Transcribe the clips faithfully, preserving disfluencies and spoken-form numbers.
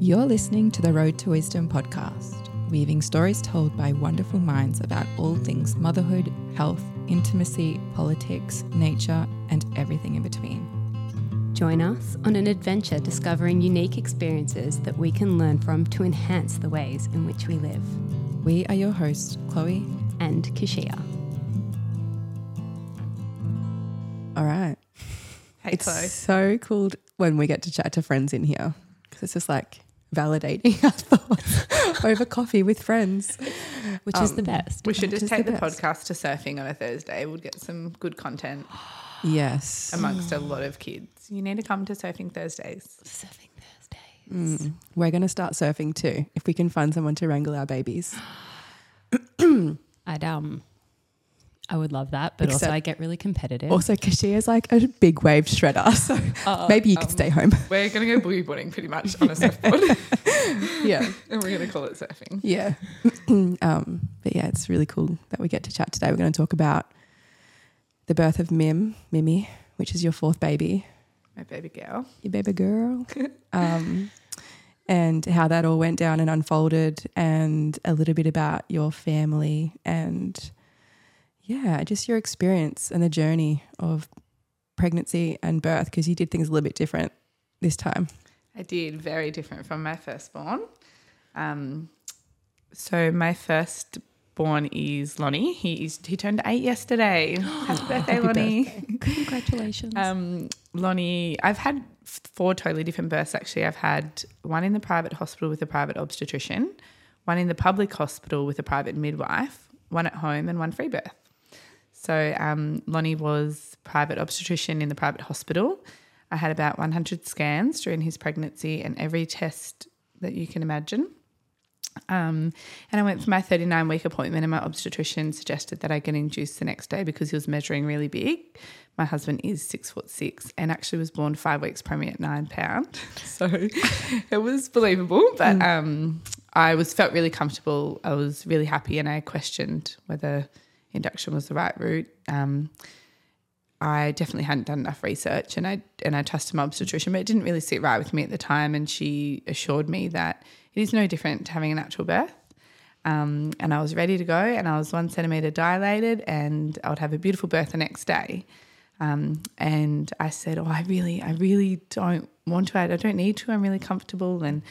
You're listening to the Road to Wisdom podcast, weaving stories told by wonderful minds about all things motherhood, health, intimacy, politics, nature, and everything in between. Join us on an adventure discovering unique experiences that we can learn from to enhance the ways in which we live. We are your hosts, Chloe and Keshia. All right. Hey, it's Chloe. So cool when we get to chat to friends in here because it's just like validating our thoughts over coffee with friends. Which um, is the best. We should just take the, the podcast to surfing on a Thursday. We'll get some good content. Yes. Amongst a lot of kids. You need to come to Surfing Thursdays. Surfing Thursdays. Mm. We're going to start surfing too if we can find someone to wrangle our babies. I'd um, I would love that, but Except also I get really competitive. Also, Keshia is like a big wave shredder, so uh, maybe you um, could stay home. We're going to go boogie boarding pretty much on a surfboard. Yeah. And we're going to call it surfing. Yeah. um, but yeah, it's really cool that we get to chat today. We're going to talk about the birth of Mim, Mimi, which is your fourth baby. My baby girl. Your baby girl. um, and how that all went down and unfolded, and a little bit about your family and, yeah, just your experience and the journey of pregnancy and birth, because you did things a little bit different this time. I did, very different from my firstborn. Um, so my first born is Lonnie. He is he turned eight yesterday. Happy birthday, Lonnie. Happy birthday. Congratulations. Um, Lonnie, I've had four totally different births actually. I've had one in the private hospital with a private obstetrician, one in the public hospital with a private midwife, one at home and one free birth. So um, Lonnie was private obstetrician in the private hospital. I had about one hundred scans during his pregnancy and every test that you can imagine. Um, and I went for my thirty-nine week appointment and my obstetrician suggested that I get induced the next day because he was measuring really big. My husband is six foot six and actually was born five weeks pregnant at nine pound. So it was believable, but um, I was felt really comfortable. I was really happy and I questioned whether induction was the right route. Um, I definitely hadn't done enough research and I and I trusted my obstetrician, but it didn't really sit right with me at the time, and she assured me that it is no different to having a natural birth, um, and I was ready to go and I was one centimetre dilated and I would have a beautiful birth the next day. Um, and I said, oh, I really, I really don't want to, I don't need to, I'm really comfortable. And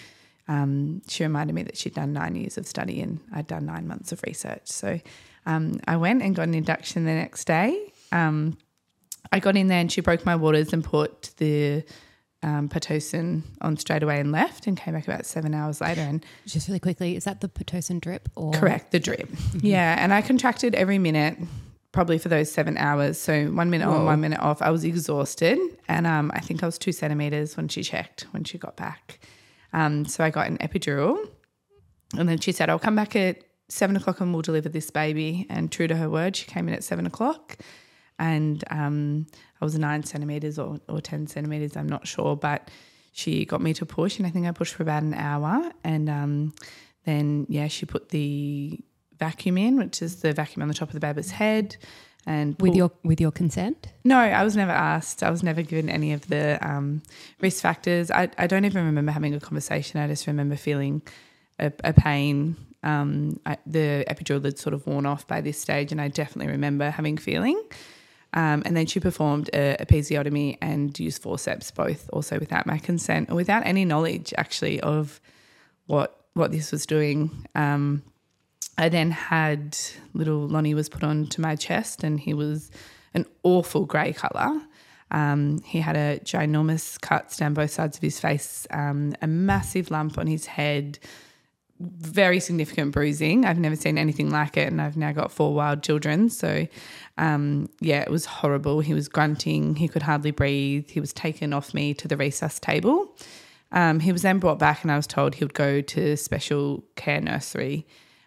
um, she reminded me that she'd done nine years of study and I'd done nine months of research. So um, I went and got an induction the next day. Um, I got in there and she broke my waters and put the Um, Pitocin on straight away and left, and came back about seven hours later. And just really quickly, is that the Pitocin drip? Or correct, the drip. Mm-hmm. Yeah, and I contracted every minute, probably for those seven hours. So one minute Whoa. on, one minute off. I was exhausted, and um, I think I was two centimeters when she checked when she got back. Um, so I got an epidural, and then she said, "I'll come back at seven o'clock and we'll deliver this baby." And true to her word, she came in at seven o'clock. And um, I was nine centimetres or, or ten centimetres, I'm not sure, but she got me to push and I think I pushed for about an hour and um, then, yeah, she put the vacuum in, which is the vacuum on the top of the baby's head. And with your with your consent? No, I was never asked. I was never given any of the um, risk factors. I, I don't even remember having a conversation. I just remember feeling a, a pain. Um, I, the epidural had sort of worn off by this stage and I definitely remember having feeling. Um, and then she performed a episiotomy and used forceps, both also without my consent or without any knowledge actually of what what this was doing. Um, I then had little Lonnie was put onto my chest and he was an awful grey colour. Um, he had a ginormous cut down both sides of his face, um, a massive lump on his head, very significant bruising. I've never seen anything like it, and I've now got four wild children. So, um, yeah, it was horrible. He was grunting. He could hardly breathe. He was taken off me to the resus table. Um, he was then brought back and I was told he would go to special care nursery,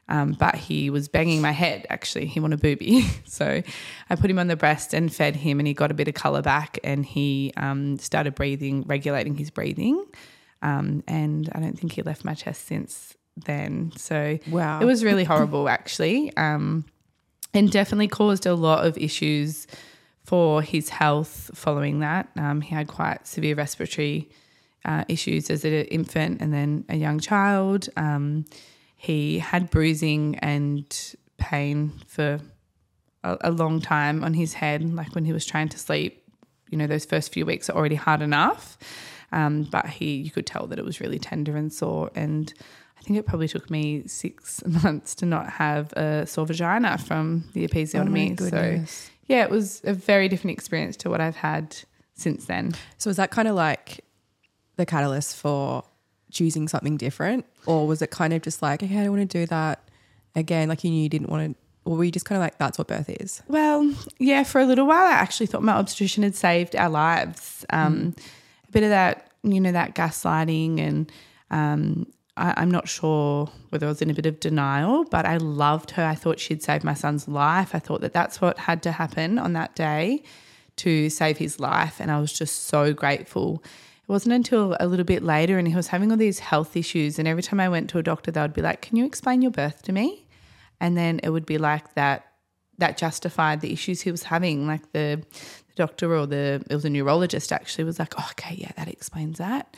um, but he was banging my head actually. He wanted a boobie. So I put him on the breast and fed him, and he got a bit of colour back and he um, started breathing, regulating his breathing, um, and I don't think he left my chest since then. So wow. It was really horrible actually, um, and definitely caused a lot of issues for his health following that. Um, he had quite severe respiratory uh, issues as an infant and then a young child. Um, he had bruising and pain for a, a long time on his head, like when he was trying to sleep. You know, those first few weeks are already hard enough, um, but he you could tell that it was really tender and sore, and I think it probably took me six months to not have a sore vagina from the episiotomy. Oh so, yeah, it was a very different experience to what I've had since then. So is that kind of like the catalyst for choosing something different, or was it kind of just like, okay, I don't want to do that again? Like you knew you didn't want to, or were you just kind of like, that's what birth is? Well, yeah, for a little while I actually thought my obstetrician had saved our lives. Um, mm. A bit of that, you know, that gaslighting and um, – I'm not sure whether I was in a bit of denial, but I loved her. I thought she'd saved my son's life. I thought that that's what had to happen on that day to save his life, and I was just so grateful. It wasn't until a little bit later, and he was having all these health issues, and every time I went to a doctor they would be like, can you explain your birth to me? And then it would be like that that justified the issues he was having, like the, the doctor or the it was a neurologist actually was like, oh, okay, yeah, that explains that.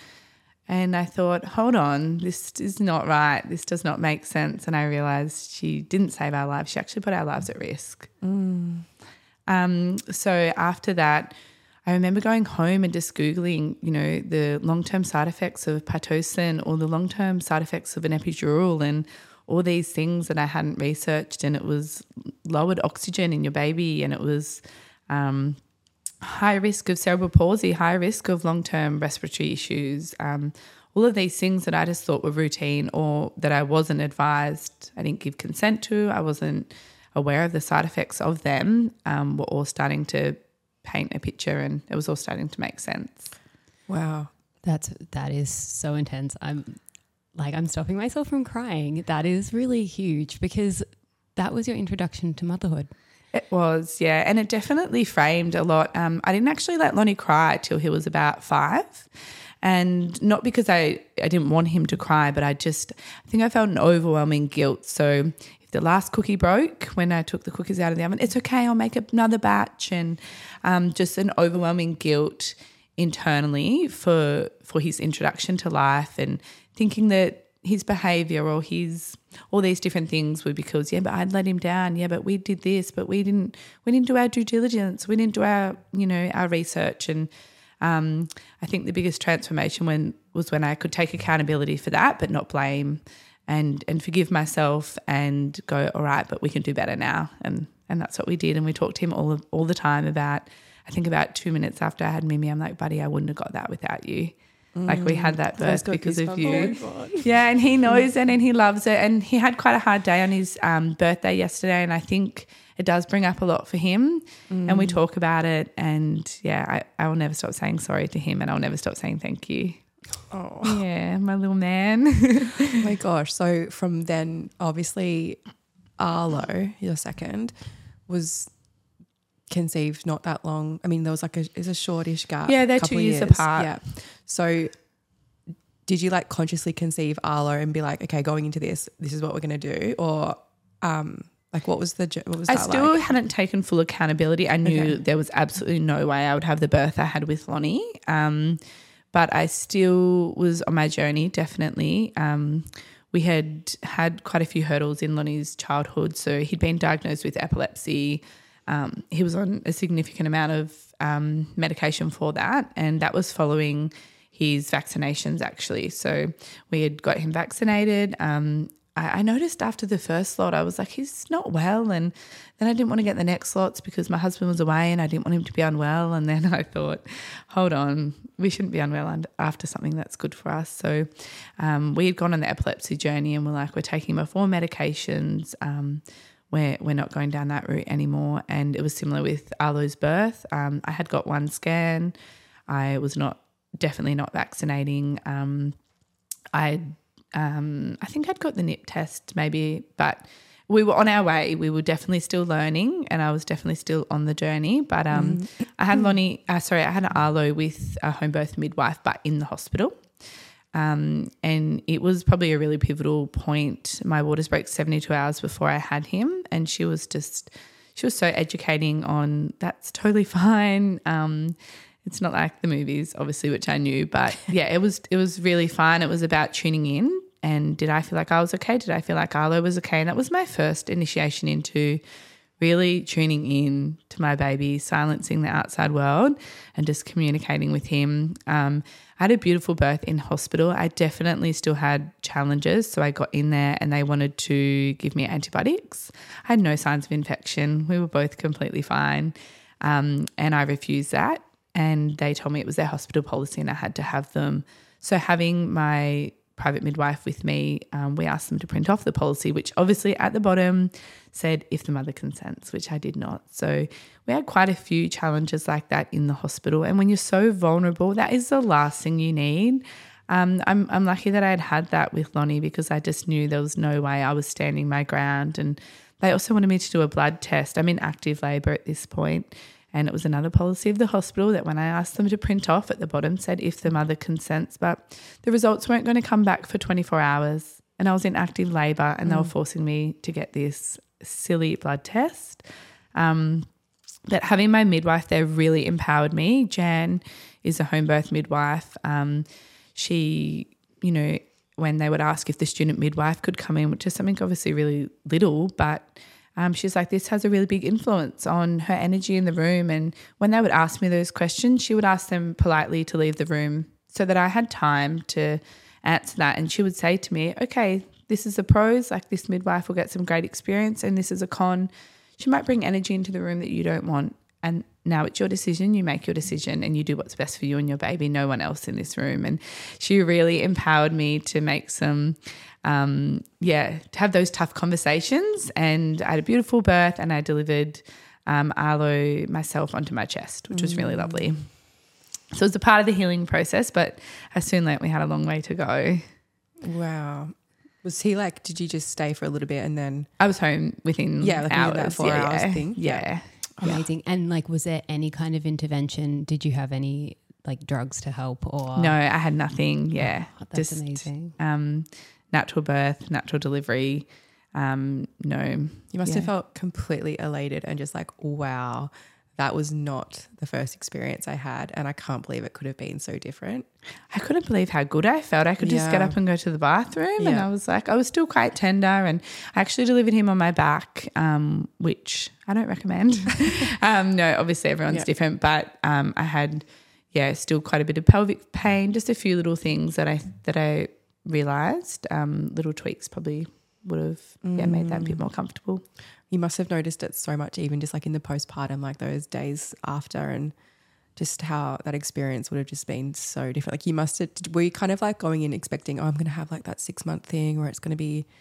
And I thought, hold on, this is not right. This does not make sense. And I realised she didn't save our lives. She actually put our lives at risk. Mm. Um, so after that, I remember going home and just Googling, you know, the long-term side effects of Pitocin or the long-term side effects of an epidural and all these things that I hadn't researched, and it was lowered oxygen in your baby, and it was um, – high risk of cerebral palsy, high risk of long-term respiratory issues, um, all of these things that I just thought were routine or that I wasn't advised, I didn't give consent to, I wasn't aware of the side effects of them, um, were all starting to paint a picture, and it was all starting to make sense. Wow. That's, that is so intense. I'm like, I'm stopping myself from crying. That is really huge, because that was your introduction to motherhood. It was, yeah, and it definitely framed a lot. Um, I didn't actually let Lonnie cry till he was about five, and not because I, I didn't want him to cry, but I just I think I felt an overwhelming guilt. So if the last cookie broke when I took the cookies out of the oven, it's okay, I'll make another batch, and um, just an overwhelming guilt internally for for his introduction to life, and thinking that his behaviour or his all these different things were because, yeah, but I'd let him down, yeah, but we did this, but we didn't we didn't do our due diligence, we didn't do our, you know, our research. And um, I think the biggest transformation when was when I could take accountability for that but not blame, and and forgive myself and go, all right, but we can do better now, and and that's what we did. And we talked to him all of, all the time about, I think about two minutes after I had Mimi, I'm like, buddy, I wouldn't have got that without you. Like we had that birth because of you. Oh yeah, and he knows it and he loves it, and he had quite a hard day on his um, birthday yesterday, and I think it does bring up a lot for him, mm. and we talk about it, and, yeah, I, I will never stop saying sorry to him, and I'll never stop saying thank you. Oh. Yeah, my little man. Oh, my gosh. So from then, obviously, Arlo, your second, was conceived not that long. I mean, there was like a, it's a shortish gap. Yeah, they're two years, years apart. Yeah. So did you like consciously conceive Arlo and be like, okay, going into this, this is what we're going to do? Or um, like what was the, what was I that like? I still hadn't taken full accountability. I knew okay. there was absolutely no way I would have the birth I had with Lonnie. Um, but I still was on my journey, definitely. Um, we had had quite a few hurdles in Lonnie's childhood. So he'd been diagnosed with epilepsy. Um, he was on a significant amount of um, medication for that, and that was following his vaccinations actually. So we had got him vaccinated. Um, I, I noticed after the first lot I was like, he's not well, and then I didn't want to get the next lots because my husband was away and I didn't want him to be unwell, and then I thought, hold on, we shouldn't be unwell after something that's good for us. So um, we had gone on the epilepsy journey and we're like, we're taking him off all medications, um we're, we're not going down that route anymore. And it was similar with Arlo's birth. Um, I had got one scan. I was not definitely not vaccinating. Um, I um, I think I'd got the N I P test maybe, but we were on our way. We were definitely still learning, and I was definitely still on the journey. But um, mm. I had Lonnie uh, – sorry, I had Arlo with a home birth midwife but in the hospital. Um, and it was probably a really pivotal point. My waters broke seventy-two hours before I had him, and she was just, she was so educating on that's totally fine. Um, It's not like the movies, obviously, which I knew, but yeah, it was it was really fun. It was about tuning in and did I feel like I was okay? Did I feel like Arlo was okay? And that was my first initiation into really tuning in to my baby, silencing the outside world and just communicating with him. Um, I had a beautiful birth in hospital. I definitely still had challenges, so I got in there and they wanted to give me antibiotics. I had no signs of infection. We were both completely fine, um, and I refused that. And they told me it was their hospital policy and I had to have them. So having my private midwife with me, um, we asked them to print off the policy, which obviously at the bottom said if the mother consents, which I did not. So we had quite a few challenges like that in the hospital. And when you're so vulnerable, that is the last thing you need. Um, I'm, I'm lucky that I had had that with Lonnie because I just knew there was no way I was standing my ground. And they also wanted me to do a blood test. I'm in active labour at this point. And it was another policy of the hospital that when I asked them to print off at the bottom said if the mother consents, but the results weren't going to come back for twenty-four hours and I was in active labour and mm. they were forcing me to get this silly blood test. Um, but having my midwife there really empowered me. Jan is a home birth midwife. Um, she, you know, when they would ask if the student midwife could come in, which is something obviously really little, but Um, she's like, this has a really big influence on her energy in the room. And when they would ask me those questions, she would ask them politely to leave the room so that I had time to answer that. And she would say to me, okay, this is the pros, like this midwife will get some great experience, and this is a con. She might bring energy into the room that you don't want. And now it's your decision. You make your decision and you do what's best for you and your baby, no one else in this room. And she really empowered me to make some, um, yeah, to have those tough conversations. And I had a beautiful birth and I delivered um, Arlo myself onto my chest, which mm. was really lovely. So it was a part of the healing process, but I soon learnt we had a long way to go. Wow. Was he like, did you just stay for a little bit and then? I was home within yeah, like hours. That four yeah, hours yeah. thing. Yeah. yeah. Amazing. Yeah. And like, was there any kind of intervention? Did you have any like drugs to help or? No, I had nothing. Yeah. Oh, that's Just, amazing. Um, natural birth, natural delivery. Um, no. You must yeah. have felt completely elated and just like, wow, that was not the first experience I had and I can't believe it could have been so different. I couldn't believe how good I felt. I could yeah. just get up and go to the bathroom yeah. and I was like, I was still quite tender and I actually delivered him on my back, um, which I don't recommend. um, no, obviously everyone's yeah. different, but um, I had, yeah, still quite a bit of pelvic pain, just a few little things that I that I realised, um, little tweaks probably would have yeah, made that a bit more comfortable. You must have noticed it so much even just like in the postpartum, like those days after, and just how that experience would have just been so different. Like you must have – were you kind of like going in expecting, oh, I'm going to have like that six-month thing where it's going to be –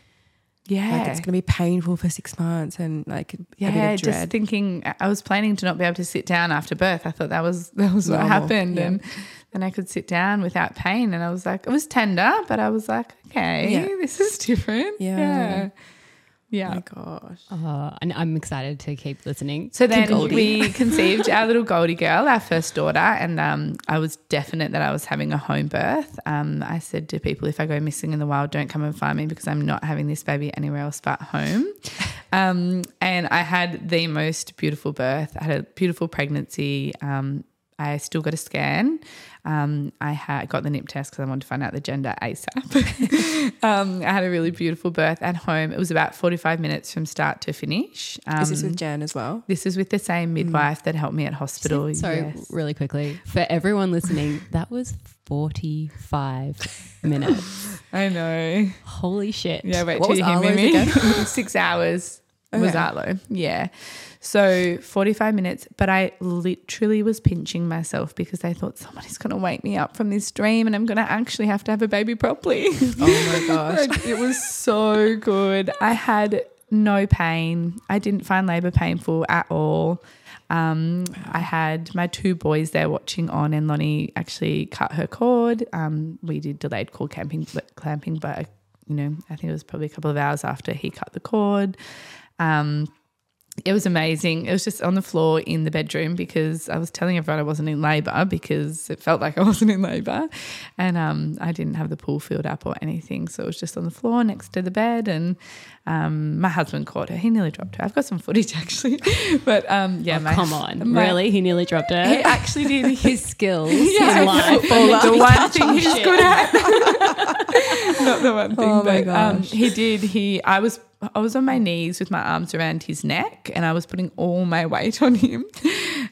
yeah, like it's going to be painful for six months and like yeah, a bit of dread. Just thinking – I was planning to not be able to sit down after birth. I thought that was that was Normal. What happened yeah. and then I could sit down without pain and I was like – it was tender but I was like, okay, yeah. this is different. Yeah. yeah. Yeah. Oh my gosh. Uh, and I'm excited to keep listening. So then we conceived our little Goldie girl, our first daughter, and um, I was definite that I was having a home birth. Um, I said to people, if I go missing in the wild, don't come and find me because I'm not having this baby anywhere else but home. Um, and I had the most beautiful birth. I had a beautiful pregnancy. Um, I still got a scan. Um, I had, got the N I P test because I wanted to find out the gender ASAP. um, I had a really beautiful birth at home. It was about forty-five minutes from start to finish. Um, is this with Jan as well? This is with the same midwife mm. that helped me at hospital. So, yes. really quickly, for everyone listening, that was forty-five minutes. I know. Holy shit. Yeah, wait what till you hear Arlo's me. Six hours okay. was Arlo. Yeah. So forty-five minutes, but I literally was pinching myself because I thought somebody's going to wake me up from this dream and I'm going to actually have to have a baby properly. Oh my gosh. Like, it was so good. I had no pain. I didn't find labour painful at all. Um, I had my two boys there watching on and Lonnie actually cut her cord. Um, we did delayed cord clamping, clamping, but, you know, I think it was probably a couple of hours after he cut the cord. Um it was amazing. It was just on the floor in the bedroom because I was telling everyone I wasn't in labour because it felt like I wasn't in labour, and um, I didn't have the pool filled up or anything, so it was just on the floor next to the bed, and um, my husband caught her. He nearly dropped her. I've got some footage actually, but um, yeah. Oh, my, come on, my, really? He nearly dropped her? He actually did. His skills, yeah, his life, the one thing he's shit. good at. Not the one thing. Oh my but, gosh, um, he did. He, I was. I was on my knees with my arms around his neck and I was putting all my weight on him,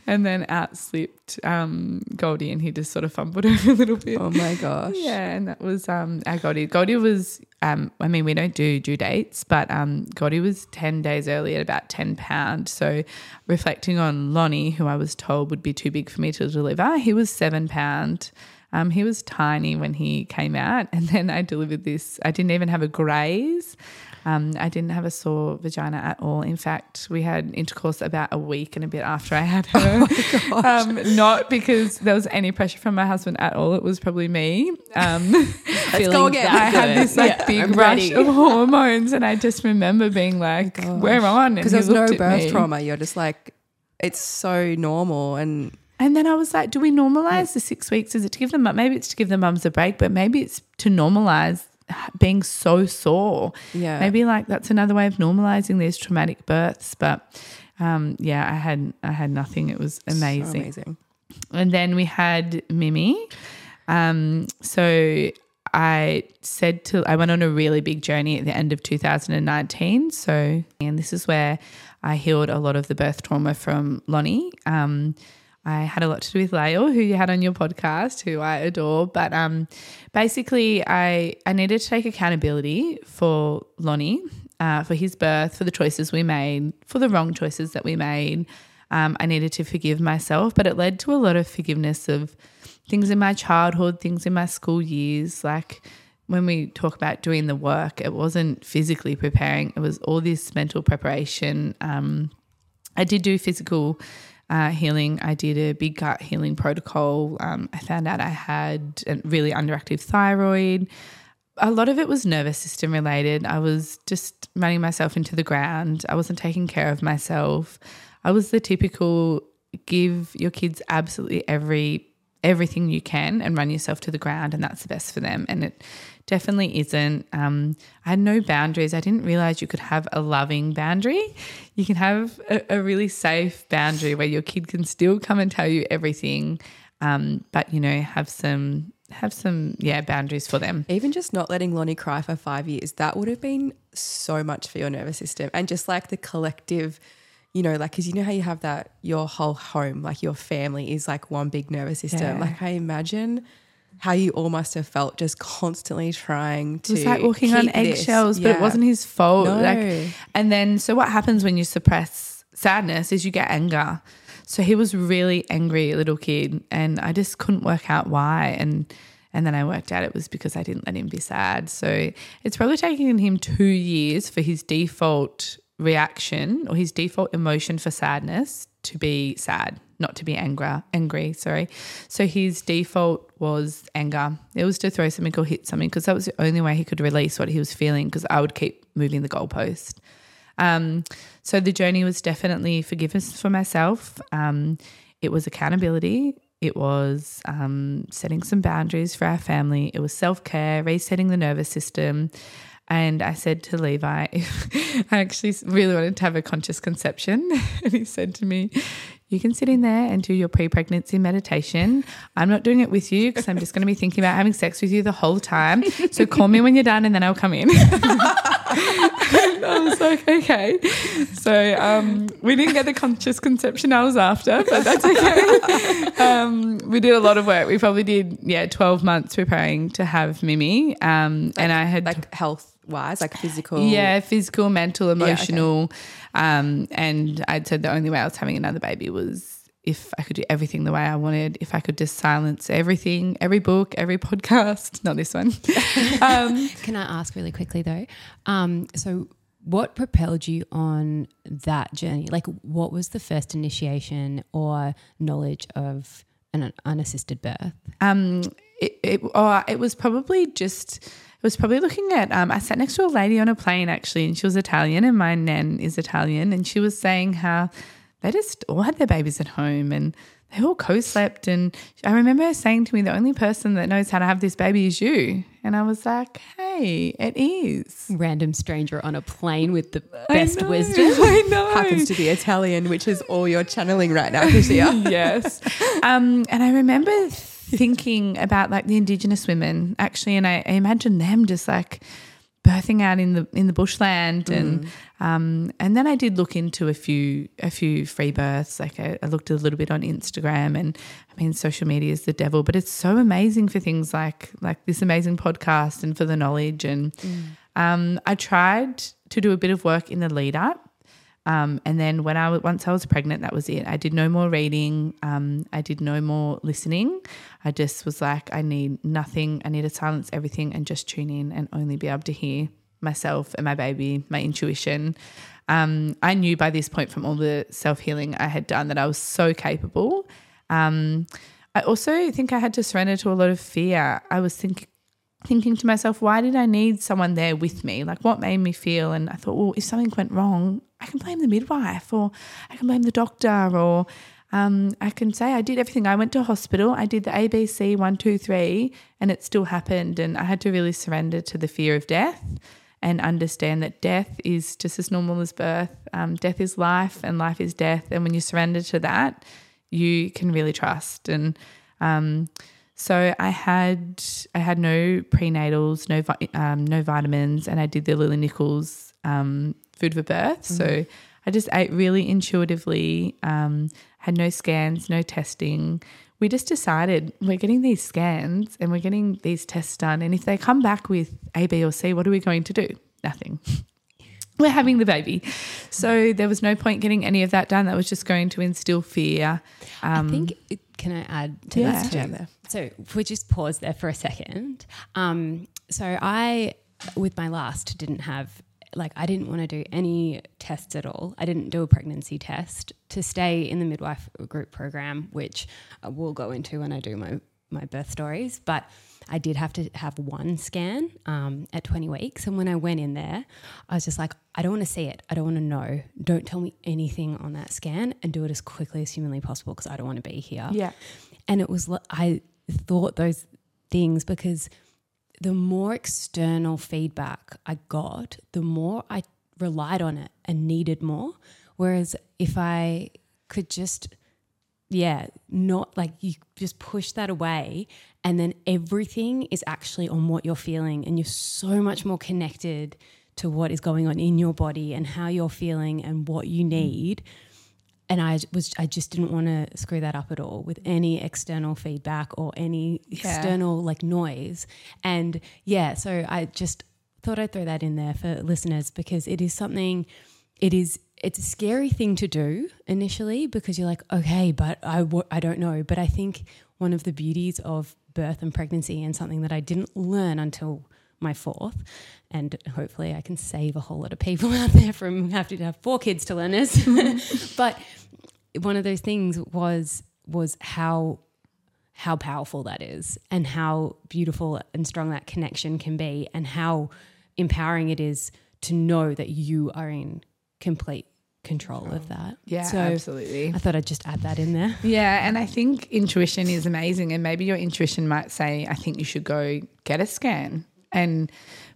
and then out slipped um, Goldie, and he just sort of fumbled over a little bit. Oh, my gosh. Yeah, and that was um, our Goldie. Goldie was, um, I mean, we don't do due dates, but um, Goldie was ten days early at about ten pounds. So reflecting on Lonnie, who I was told would be too big for me to deliver, he was seven pounds. Um, he was tiny when he came out, and then I delivered this. I didn't even have a graze. Um, I didn't have a sore vagina at all. In fact, we had intercourse about a week and a bit after I had her. Oh um, not because there was any pressure from my husband at all. It was probably me. Um, Let's go again. I good. had this like yeah, big I'm rush ready. of hormones, and I just remember being like, oh, we're on. Because there's no birth me. trauma. You're just like, it's so normal. And And then I was like, do we normalise the six weeks? Is it to give the mum? Maybe it's to give the mums a break, but maybe it's to normalise being so sore. Yeah. Maybe like that's another way of normalising these traumatic births. But um, yeah, I had I had nothing. It was amazing. So amazing. And then we had Mimi. Um, so I said to I went on a really big journey at the end of two thousand nineteen. So and this is where I healed a lot of the birth trauma from Lonnie. Um I had a lot to do with Lael, who you had on your podcast, who I adore. But um, basically I, I needed to take accountability for Lonnie, uh, for his birth, for the choices we made, for the wrong choices that we made. Um, I needed to forgive myself, but it led to a lot of forgiveness of things in my childhood, things in my school years. Like when we talk about doing the work, it wasn't physically preparing. It was all this mental preparation. Um, I did do physical Uh, healing. I did a big gut healing protocol. Um, I found out I had a really underactive thyroid. A lot of it was nervous system related. I was just running myself into the ground. I wasn't taking care of myself. I was the typical give your kids absolutely every everything you can and run yourself to the ground, and that's the best for them, and it definitely isn't. Um, I had no boundaries. I didn't realise you could have a loving boundary. You can have a, a really safe boundary where your kid can still come and tell you everything, um, but, you know, have some, have some yeah, boundaries for them. Even just not letting Lonnie cry for five years, that would have been so much for your nervous system, and just like the collective, you know, like, because you know how you have that, your whole home, like your family is like one big nervous system. Yeah. Like I imagine how you all must have felt just constantly trying to. It was like walking on eggshells, yeah. But it wasn't his fault. No. Like, and then, so what happens when you suppress sadness is you get anger. So he was really angry, little kid, and I just couldn't work out why. And and then I worked out it was because I didn't let him be sad. So it's probably taken him two years for his default reaction or his default emotion for sadness to be sad, not to be angry, angry, sorry. So his default was anger. It was to throw something or hit something because that was the only way he could release what he was feeling, because I would keep moving the goalpost. Um, so the journey was definitely forgiveness for myself. Um, it was accountability. It was um, setting some boundaries for our family. It was self-care, resetting the nervous system. And I said to Levi, I actually really wanted to have a conscious conception. And he said to me, you can sit in there and do your pre-pregnancy meditation. I'm not doing it with you because I'm just going to be thinking about having sex with you the whole time. So call me when you're done and then I'll come in. I was like, okay. So um, we didn't get the conscious conception I was after, but that's okay. Um, we did a lot of work. We probably did, yeah, twelve months preparing to have Mimi. Um, like, and I had like health-wise, like physical. Yeah, physical, mental, emotional. Yeah, okay. um, and I'd said the only way I was having another baby was if I could do everything the way I wanted, if I could just silence everything, every book, every podcast, not this one. Um, Can I ask really quickly though? Um, so what propelled you on that journey? Like what was the first initiation or knowledge of an unassisted birth? Um, it, it, oh, it was probably just – was probably looking at, um, I sat next to a lady on a plane actually, and she was Italian and my nan is Italian, and she was saying how they just all had their babies at home and they all co-slept, and I remember her saying to me, the only person that knows how to have this baby is you. And I was like, hey, it is. Random stranger on a plane with the best I know, wisdom. I know. Happens to be Italian, which is all you're channeling right now, Keshia. Yes. Um, and I remember thinking about like the Indigenous women actually, and I, I imagine them just like birthing out in the in the bushland, and mm. um, and then I did look into a few a few free births. Like I, I looked a little bit on Instagram, and I mean, social media is the devil, but it's so amazing for things like like this amazing podcast and for the knowledge. And mm. um, I tried to do a bit of work in the lead up, um, and then when I once I was pregnant, that was it. I did no more reading. Um, I did no more listening. I just was like, I need nothing. I need to silence everything and just tune in and only be able to hear myself and my baby, my intuition. Um, I knew by this point from all the self-healing I had done that I was so capable. Um, I also think I had to surrender to a lot of fear. I was think, thinking to myself, why did I need someone there with me? Like, what made me feel? And I thought, well, if something went wrong, I can blame the midwife, or I can blame the doctor, or Um, I can say I did everything. I went to hospital, I did the A B C one, two, three, and it still happened. And I had to really surrender to the fear of death and understand that death is just as normal as birth. Um, death is life and life is death. And when you surrender to that, you can really trust. And um, so I had I had no prenatals, no um, no vitamins, and I did the Lily Nichols um, food for birth. Mm-hmm. So I just ate really intuitively. Um, had no scans, no testing. We just decided we're getting these scans and we're getting these tests done, and if they come back with A, B or C, what are we going to do? Nothing. We're having the baby. So there was no point getting any of that done. That was just going to instill fear. Um, I think, can I add to yeah. that too? So if we just pause there for a second. Um, so I, with my last, didn't have Like I didn't want to do any tests at all. I didn't do a pregnancy test to stay in the midwife group program, which I will go into when I do my, my birth stories. But I did have to have one scan um, at twenty weeks. And when I went in there, I was just like, I don't want to see it. I don't want to know. Don't tell me anything on that scan, and do it as quickly as humanly possible because I don't want to be here. Yeah. And it was, I thought those things because the more external feedback I got, the more I relied on it and needed more. Whereas if I could just, yeah, not like you just push that away, and then everything is actually on what you're feeling, and you're so much more connected to what is going on in your body and how you're feeling and what you need. And I was I just didn't want to screw that up at all with any external feedback or any yeah. external like noise. And yeah, so I just thought I'd throw that in there for listeners, because it is something it is it's a scary thing to do initially, because you're like, okay, but I, w- I don't know. But I think one of the beauties of birth and pregnancy, and something that I didn't learn until my fourth, and hopefully I can save a whole lot of people out there from having to have four kids to learn this. But one of those things was was how how powerful that is, and how beautiful and strong that connection can be, and how empowering it is to know that you are in complete control of that. Yeah, so absolutely. I thought I'd just add that in there. Yeah, and I think intuition is amazing, and maybe your intuition might say, I think you should go get a scan. And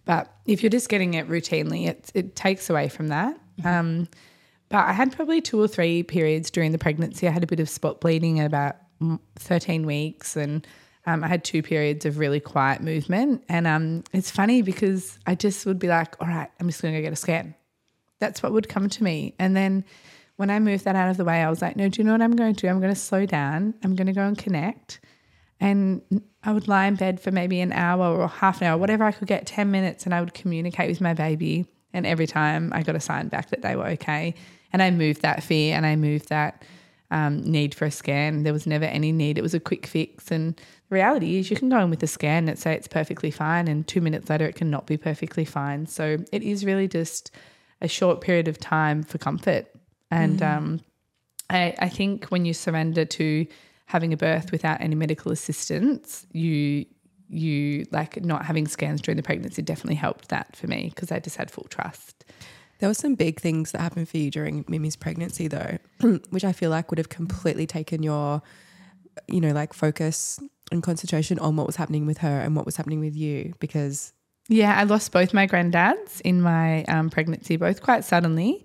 but if you're just getting it routinely, it it takes away from that. Um, but I had probably two or three periods during the pregnancy. I had a bit of spot bleeding at about thirteen weeks, and um, I had two periods of really quiet movement. And um, it's funny because I just would be like, all right, I'm just going to go get a scan. That's what would come to me. And then when I moved that out of the way, I was like, no, do you know what I'm going to do? I'm going to slow down. I'm going to go and connect. And I would lie in bed for maybe an hour or half an hour, whatever I could get, ten minutes, and I would communicate with my baby. And every time I got a sign back that they were okay. And I moved that fear, and I moved that um, need for a scan. There was never any need. It was a quick fix. And the reality is you can go in with a scan and say it's perfectly fine, and two minutes later it can not be perfectly fine. So it is really just a short period of time for comfort. And mm. um, I, I think when you surrender to having a birth without any medical assistance, you you like not having scans during the pregnancy definitely helped that for me, because I just had full trust. There were some big things that happened for you during Mimi's pregnancy though, which I feel like would have completely taken your, you know, like focus and concentration on what was happening with her and what was happening with you, because... Yeah, I lost both my granddads in my um, pregnancy, both quite suddenly.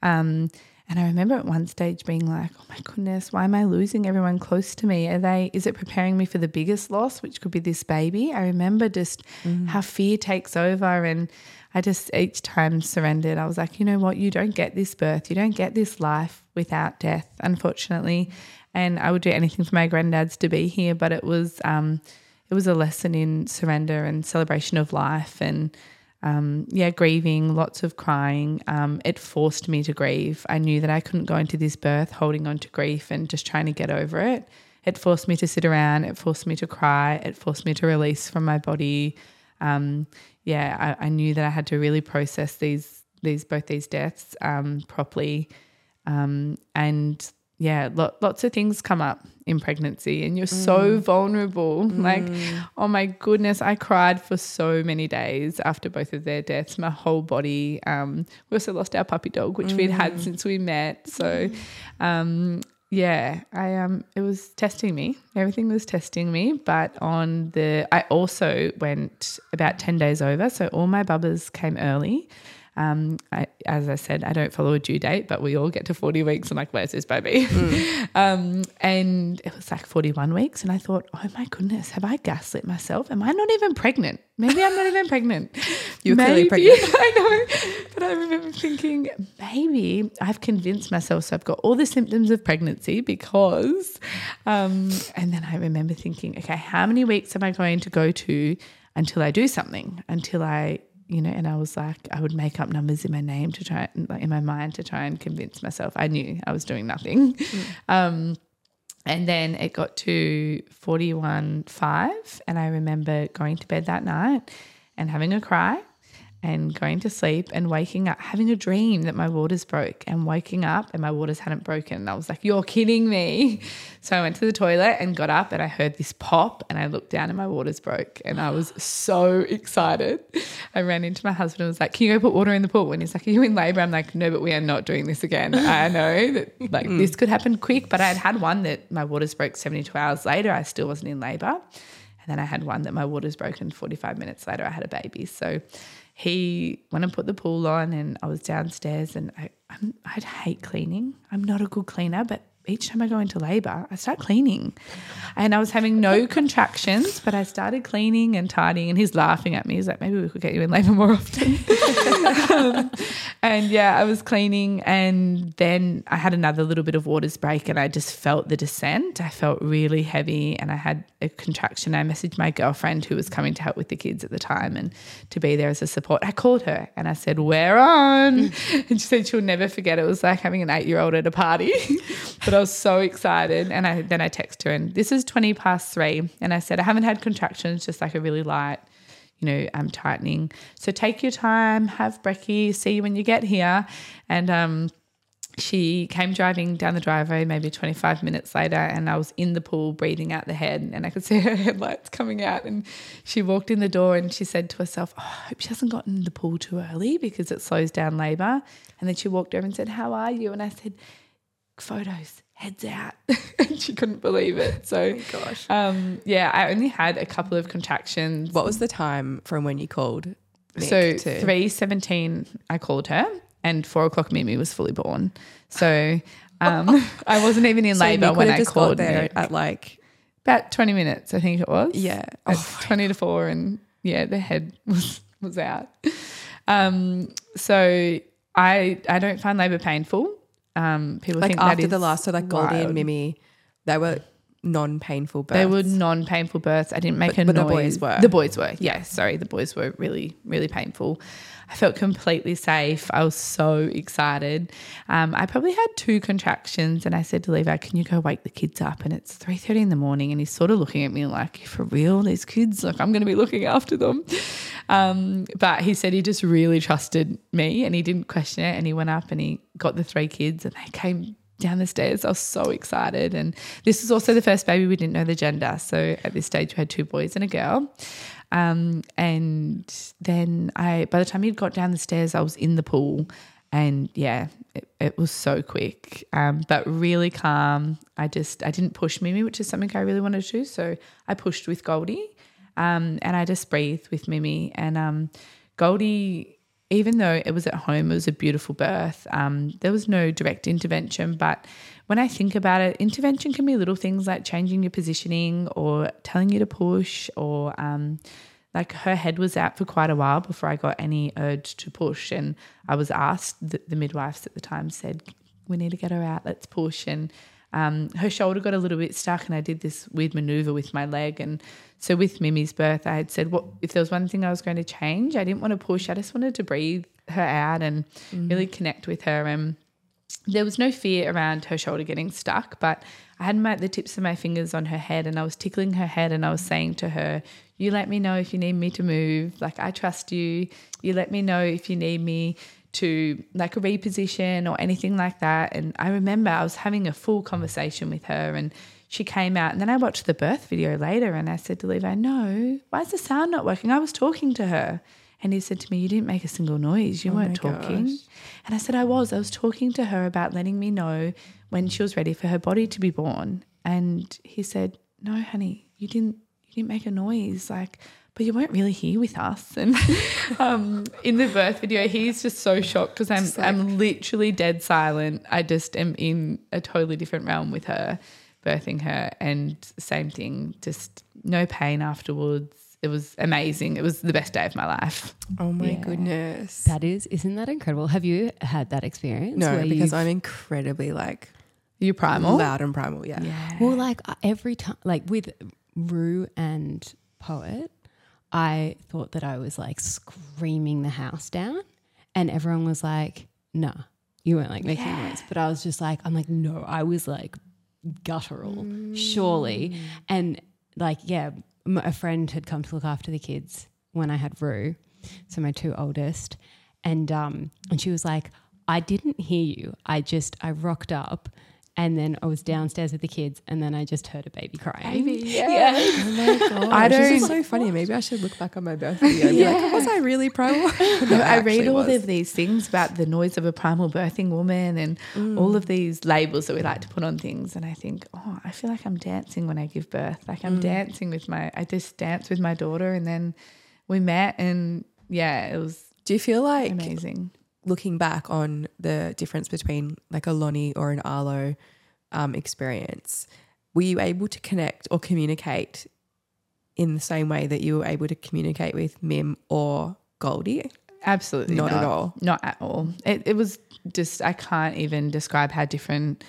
Um, and I remember at one stage being like, oh my goodness, why am I losing everyone close to me? Are they? Is it preparing me for the biggest loss, which could be this baby? I remember just mm. how fear takes over, and I just each time surrendered. I was like, you know what, you don't get this birth, you don't get this life without death, unfortunately. And I would do anything for my granddads to be here, but it was um, it was a lesson in surrender and celebration of life, and um, yeah, grieving, lots of crying. Um, it forced me to grieve. I knew that I couldn't go into this birth holding on to grief and just trying to get over it. It forced me to sit around. It forced me to cry. It forced me to release from my body. Um, yeah, I, I knew that I had to really process these these both these deaths um, properly, um, and. Yeah, lo- lots of things come up in pregnancy, and you're mm. so vulnerable. Mm. Like, oh my goodness, I cried for so many days after both of their deaths, my whole body. Um, we also lost our puppy dog, which mm. we'd had since we met. So, um, yeah, I um, it was testing me. Everything was testing me. But on the, I also went about ten days over, so all my bubbers came early. Um, I, as I said, I don't follow a due date, but we all get to forty weeks and like, where's this baby? Mm. um, and it was like forty-one weeks, and I thought, oh my goodness, have I gaslit myself? Am I not even pregnant? Maybe I'm not even pregnant. You're maybe, clearly pregnant. I know, but I remember thinking, maybe I've convinced myself, so I've got all the symptoms of pregnancy because um, and then I remember thinking, okay, how many weeks am I going to go to until I do something, until I you know, and I was like, I would make up numbers in my name to try, like in my mind, to try and convince myself. I knew I was doing nothing. Mm. Um, and then it got to forty-one five, and I remember going to bed that night and having a cry and going to sleep and waking up, having a dream that my waters broke, and waking up and my waters hadn't broken. And I was like, you're kidding me. So I went to the toilet and got up, and I heard this pop, and I looked down and my waters broke, and I was so excited. I ran into my husband and was like, can you go put water in the pool? And he's like, are you in labour? I'm like, no, but we are not doing this again. I know that like mm. this could happen quick, but I had had one that my waters broke seventy-two hours later. I still wasn't in labour. And then I had one that my waters broke, and forty-five minutes later I had a baby. So he went and put the pool on, and I was downstairs, and I I'm, I hate cleaning. I'm not a good cleaner, but each time I go into labour, I start cleaning. And I was having no contractions, but I started cleaning and tidying, and he's laughing at me. He's like, maybe we could get you in labour more often. um, and, yeah, I was cleaning, and then I had another little bit of waters break, and I just felt the descent. I felt really heavy, and I had a contraction. I messaged my girlfriend who was coming to help with the kids at the time and to be there as a support. I called her and I said, we're on. And she said she'll never forget. It was like having an eight-year-old at a party. But I was so excited, and I then I texted her, and this is twenty past three, and I said, I haven't had contractions, just like a really light, you know, um, tightening. So take your time, have brekkie, see you when you get here. And um, she came driving down the driveway maybe twenty-five minutes later, and I was in the pool breathing out the head, and I could see her headlights coming out, and she walked in the door and she said to herself, oh, I hope she hasn't gotten in the pool too early because it slows down labour. And then she walked over and said, how are you? And I said, photos, heads out. And she couldn't believe it. So, oh my gosh. Um, yeah, I only had a couple of contractions. What was the time from when you called Nick? So to- three seventeen I called her, and four o'clock Mimi was fully born. So um, I wasn't even in so labour when I called there at like about twenty minutes, I think it was. Yeah. Oh, twenty to four, and yeah, the head was, was out. Um, so I I don't find labour painful. Um, people like think after that is the last, so like Goldie wild. And Mimi, they were non-painful births. They were non-painful births. I didn't make but, a but noise. But the boys were. The boys were, yeah, sorry. The boys were really, really painful. I felt completely safe. I was so excited. Um, I probably had two contractions, and I said to Levi, can you go wake the kids up? And it's three thirty in the morning, and he's sort of looking at me like, for real, these kids? Like, I'm going to be looking after them. Um, but he said he just really trusted me, and he didn't question it, and he went up and he got the three kids, and they came down the stairs. I was so excited. And this was also the first baby we didn't know the gender. So at this stage we had two boys and a girl. Um, and then I, by the time he'd got down the stairs, I was in the pool. And yeah, it, it was so quick, um, but really calm. I just, I didn't push Mimi, which is something I really wanted to do. So I pushed with Goldie, um, and I just breathed with Mimi. And um, Goldie, even though it was at home, it was a beautiful birth. Um, there was no direct intervention, but when I think about it, intervention can be little things like changing your positioning or telling you to push, or um, like her head was out for quite a while before I got any urge to push. And I was asked, the, the midwives at the time said, we need to get her out, let's push. And um, her shoulder got a little bit stuck, and I did this weird maneuver with my leg. And so with Mimi's birth, I had said, what if there was one thing I was going to change? I didn't want to push. I just wanted to breathe her out and mm-hmm. really connect with her. And there was no fear around her shoulder getting stuck, but I had my, the tips of my fingers on her head, and I was tickling her head, and I was saying to her, you let me know if you need me to move, like I trust you. You let me know if you need me to like reposition or anything like that. And I remember I was having a full conversation with her, and she came out, and then I watched the birth video later, and I said to Levi, no, why is the sound not working? I was talking to her. And he said to me, you didn't make a single noise. You oh weren't talking. Gosh. And I said, I was. I was talking to her about letting me know when she was ready for her body to be born. And he said, no, honey, you didn't you didn't make a noise. Like, but you weren't really here with us. And um, in the birth video, he's just so shocked because I'm, like, I'm literally dead silent. I just am in a totally different realm with her, birthing her. And same thing, just no pain afterwards. It was amazing. It was the best day of my life. Oh my yeah. goodness. That is, isn't that incredible? Have you had that experience? No, because I'm incredibly like. You're primal? Loud and primal, yeah. yeah. Well, like every time, like with Rue and Poet, I thought that I was like screaming the house down, and everyone was like, nah, you weren't like making yeah. noise. But I was just like, I'm like, no, I was like guttural, mm. surely. And like, yeah. A friend had come to look after the kids when I had Rue, so my two oldest, and um, and she was like, I didn't hear you. I just I rocked up, and then I was downstairs with the kids, and then I just heard a baby crying. Baby, yeah. yeah. Oh my god, I don't. This is so like, funny. What? Maybe I should look back on my birth video and yeah. be like, was I really primal? No, I, I read all was. of these things about the noise of a primal birthing woman and mm. all of these labels that we like to put on things, and I think, oh, I feel like I'm dancing when I give birth. Like I'm mm. dancing with my, I just danced with my daughter, and then we met, and yeah, it was. Do you feel like amazing? Looking back on the difference between like a Lonnie or an Arlo um, experience, were you able to connect or communicate in the same way that you were able to communicate with Mim or Goldie? Absolutely not. Not at all. Not at all. It, it was just, I can't even describe how different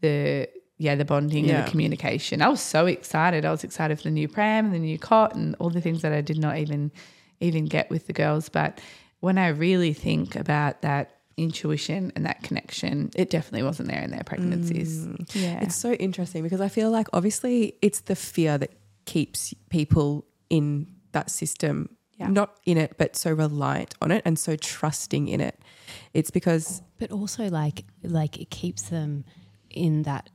the, yeah, the bonding yeah. and the communication. I was so excited. I was excited for the new pram and the new cot and all the things that I did not even even get with the girls, but when I really think about that intuition and that connection, it definitely wasn't there in their pregnancies. Mm. Yeah. It's so interesting because I feel like obviously it's the fear that keeps people in that system, yeah. not in it, but so reliant on it and so trusting in it. It's because – But also like like it keeps them in that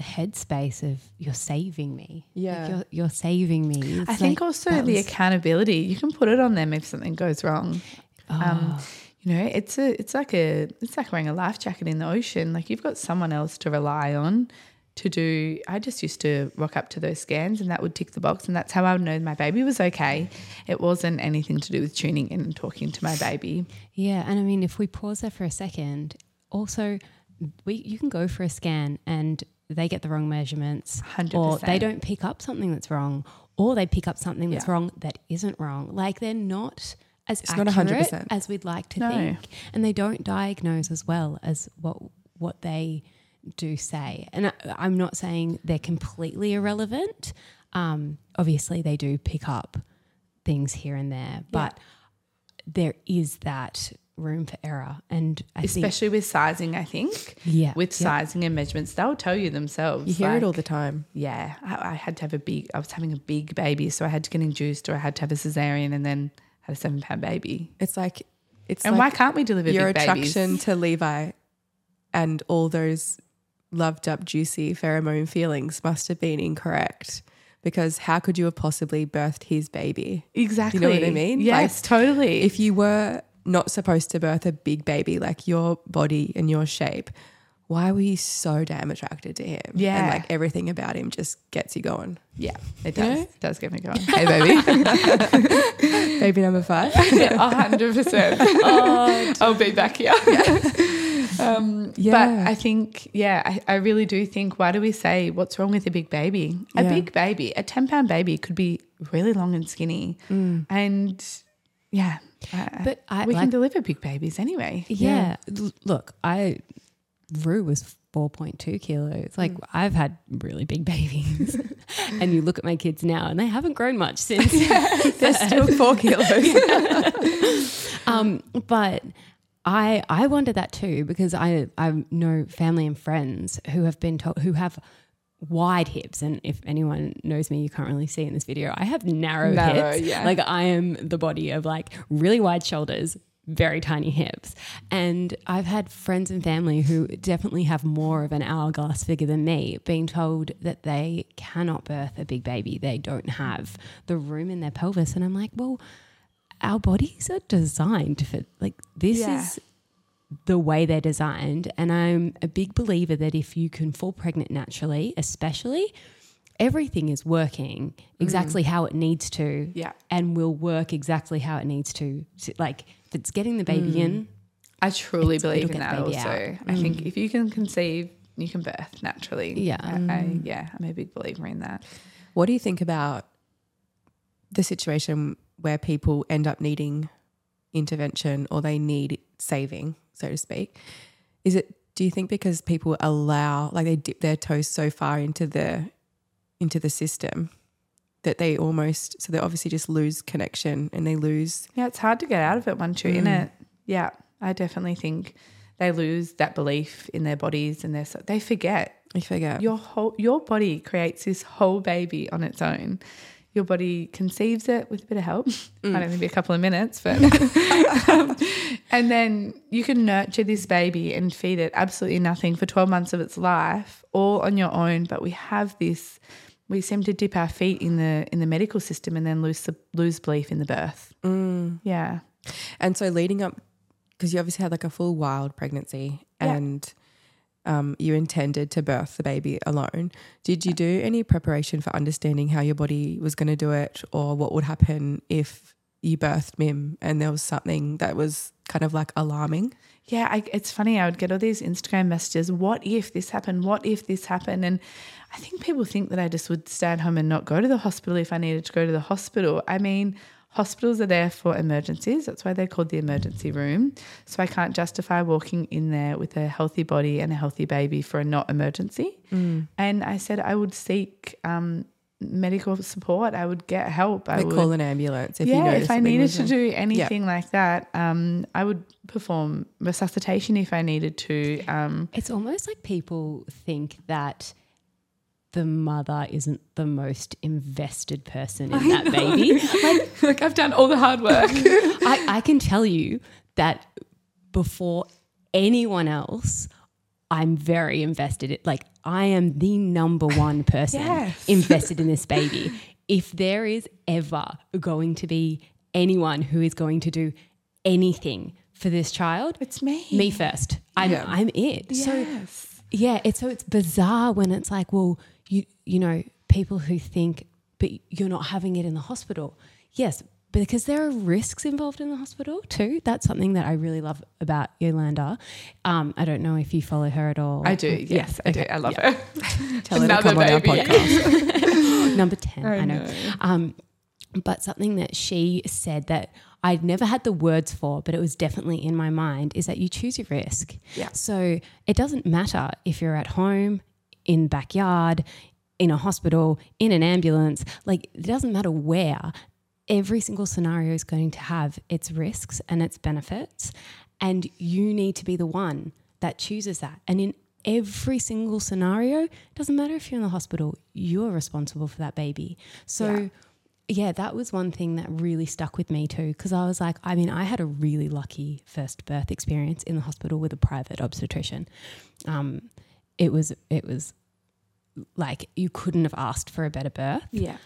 headspace of you're saving me. Yeah. Like you're, you're saving me. It's I like think also the accountability. You can put it on them if something goes wrong. Oh. Um, you know, it's a, it's like a, it's like wearing a life jacket in the ocean. Like you've got someone else to rely on to do. I just used to rock up to those scans, and that would tick the box, and that's how I would know my baby was okay. It wasn't anything to do with tuning in and talking to my baby. Yeah, and I mean, if we pause there for a second, also, we you can go for a scan and they get the wrong measurements, one hundred percent. Or they don't pick up something that's wrong, or they pick up something that's yeah. wrong that isn't wrong. Like they're not. As it's accurate not one hundred percent. As we'd like to no. think, and they don't diagnose as well as what what they do say. And I, I'm not saying they're completely irrelevant. Um, obviously, they do pick up things here and there, yeah. but there is that room for error. And I especially think, with sizing, I think, yeah, with yeah. sizing and measurements, they'll tell you themselves. You hear like, it all the time. Yeah, I, I had to have a big. I was having a big baby, so I had to get induced, or I had to have a cesarean, and then. Had a seven pound baby. It's like, it's and like why can't we deliver your big attraction babies? To Levi and all those loved up, juicy pheromone feelings must have been incorrect, because how could you have possibly birthed his baby? Exactly. Do you know what I mean? Yes, like, totally. If you were not supposed to birth a big baby, like your body and your shape, why were you so damn attracted to him? Yeah. And like everything about him just gets you going. Yeah, it does. You know? It does get me going. Hey, baby. Baby number five. Yeah, one hundred percent. Oh, I'll be back here. Yeah. Um, yeah. But I think, yeah, I, I really do think, why do we say what's wrong with a big baby? A yeah. big baby, a ten-pound baby could be really long and skinny. Mm. And, yeah, I, but I, we like, can deliver big babies anyway. Yeah. yeah. Look, I – Rue was four point two kilos. Like mm. I've had really big babies and you look at my kids now and they haven't grown much since. Yeah, they're still four kilos. um, but I I wonder that too, because I, I know family and friends who have been told, who have wide hips, and if anyone knows me, you can't really see in this video, I have narrow, narrow hips. Yeah. Like I am the body of like really wide shoulders, very tiny hips. And I've had friends and family who definitely have more of an hourglass figure than me being told that they cannot birth a big baby. They don't have the room in their pelvis. And I'm like, well, our bodies are designed for like this yeah. is the way they're designed. And I'm a big believer that if you can fall pregnant naturally, especially, everything is working exactly mm. how it needs to yeah. and will work exactly how it needs to. Like if it's getting the baby mm. in. I truly believe in that also. Mm. I think if you can conceive, you can birth naturally. Yeah. I, I, yeah, I'm a big believer in that. What do you think about the situation where people end up needing intervention or they need saving, so to speak? Is it, do you think because people allow, like they dip their toes so far into the into the system that they almost, so they obviously just lose connection and they lose. Yeah, it's hard to get out of it once you're mm. in it. Yeah, I definitely think they lose that belief in their bodies and their, they forget. They forget. Your whole, your body creates this whole baby on its own. Your body conceives it with a bit of help. Mm. Might only be a couple of minutes, but. um, and then you can nurture this baby and feed it absolutely nothing for twelve months of its life, all on your own. But we have this, we seem to dip our feet in the in the medical system and then lose lose belief in the birth. Mm. Yeah. And so leading up, because you obviously had like a full wild pregnancy yeah. and um, you intended to birth the baby alone. Did you do any preparation for understanding how your body was going to do it or what would happen if you birthed Mim and there was something that was kind of like alarming? Yeah, I, it's funny. I would get all these Instagram messages, what if this happened? What if this happened? And I think people think that I just would stay at home and not go to the hospital if I needed to go to the hospital. I mean, hospitals are there for emergencies. That's why they're called the emergency room. So I can't justify walking in there with a healthy body and a healthy baby for a not emergency. Mm. And I said I would seek um, medical support. I would get help. I like would call an ambulance if yeah, you know. If I needed to do anything yeah. like that, um, I would perform resuscitation if I needed to. Um, it's almost like people think that the mother isn't the most invested person in I that know. baby. Like, like I've done all the hard work. I, I can tell you that before anyone else, I'm very invested. In, like I am the number one person yes. invested in this baby. If there is ever going to be anyone who is going to do anything for this child, it's me. Me first. I'm, yeah. I'm it. Yes. So yeah, it's so it's bizarre when it's like, well, You you know, people who think, but you're not having it in the hospital. Yes, because there are risks involved in the hospital too. That's something that I really love about Yolanda. Um, I don't know if you follow her at all. I do, yes, yes I okay. do. I love yeah. her. Tell her to come baby. on our podcast. Number ten, I, I know. know. Um, but something that she said that I'd never had the words for, but it was definitely in my mind, is that you choose your risk. Yeah. So it doesn't matter if you're at home, in backyard, in a hospital, in an ambulance, like it doesn't matter where, every single scenario is going to have its risks and its benefits, and you need to be the one that chooses that. And in every single scenario, it doesn't matter if you're in the hospital, you're responsible for that baby. So yeah, yeah that was one thing that really stuck with me too, because I was like, I mean, I had a really lucky first birth experience in the hospital with a private obstetrician. Um it was it was like you couldn't have asked for a better birth. Yeah.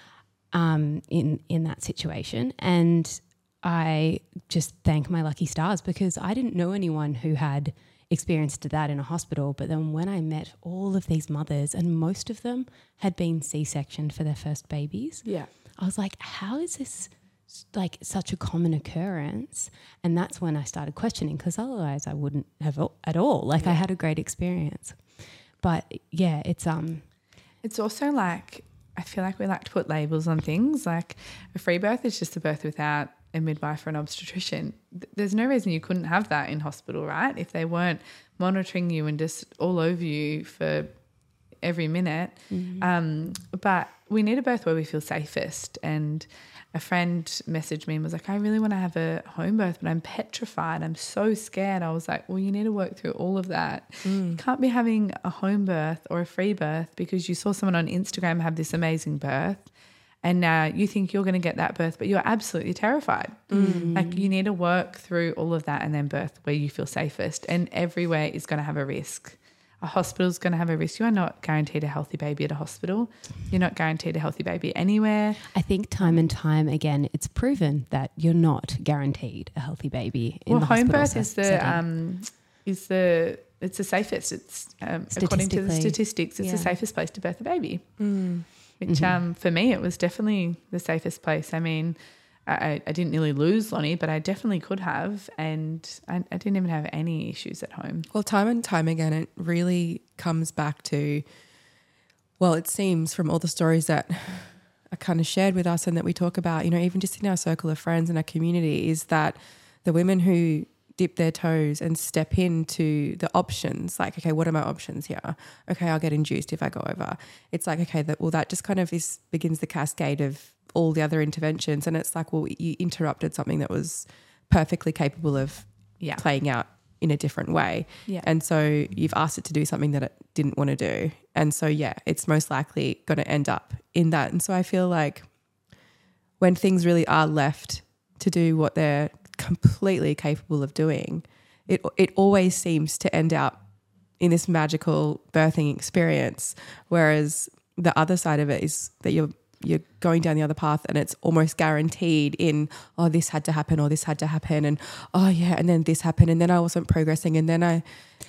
Um, in in that situation, and I just thank my lucky stars because I didn't know anyone who had experienced that in a hospital. But then when I met all of these mothers, and most of them had been C-sectioned for their first babies, yeah, I was like, how is this like such a common occurrence? And that's when I started questioning, because otherwise I wouldn't have at all. Like yeah. I had a great experience, but yeah, it's um, it's also like I feel like we like to put labels on things. Like a free birth is just a birth without a midwife or an obstetrician. There's no reason you couldn't have that in hospital, right? If they weren't monitoring you and just all over you for every minute. Mm-hmm. Um, but we need a birth where we feel safest. And a friend messaged me and was like, I really want to have a home birth, but I'm petrified. I'm so scared. I was like, well, you need to work through all of that. Mm. You can't be having a home birth or a free birth because you saw someone on Instagram have this amazing birth. And now you think you're going to get that birth, but you're absolutely terrified. Mm. Like you need to work through all of that and then birth where you feel safest. And everywhere is going to have a risk. A hospital's going to have a risk. You are not guaranteed a healthy baby at a hospital. You're not guaranteed a healthy baby anywhere. I think time and time again, it's proven that you're not guaranteed a healthy baby in well, the hospital. Well, home birth is the um, is the it's the safest. It's um, according to the statistics, it's yeah. the safest place to birth a baby. Mm. Which mm-hmm. um, for me, it was definitely the safest place. I mean, I, I didn't nearly lose Lonnie, but I definitely could have, and I, I didn't even have any issues at home. Well, time and time again, it really comes back to, well, it seems from all the stories that are kind of shared with us and that we talk about, you know, even just in our circle of friends and our community, is that the women who dip their toes and step into the options, like, okay, what are my options here? Okay, I'll get induced if I go over. It's like, okay, that well, that just kind of is begins the cascade of all the other interventions, and it's like, well, you interrupted something that was perfectly capable of yeah. playing out in a different way. Yeah. And so you've asked it to do something that it didn't want to do. And so, yeah, it's most likely going to end up in that. And so I feel like when things really are left to do what they're completely capable of doing, it it always seems to end up in this magical birthing experience, whereas the other side of it is that you're you're going down the other path and it's almost guaranteed in, oh, this had to happen or this had to happen and, oh, yeah, and then this happened and then I wasn't progressing and then I,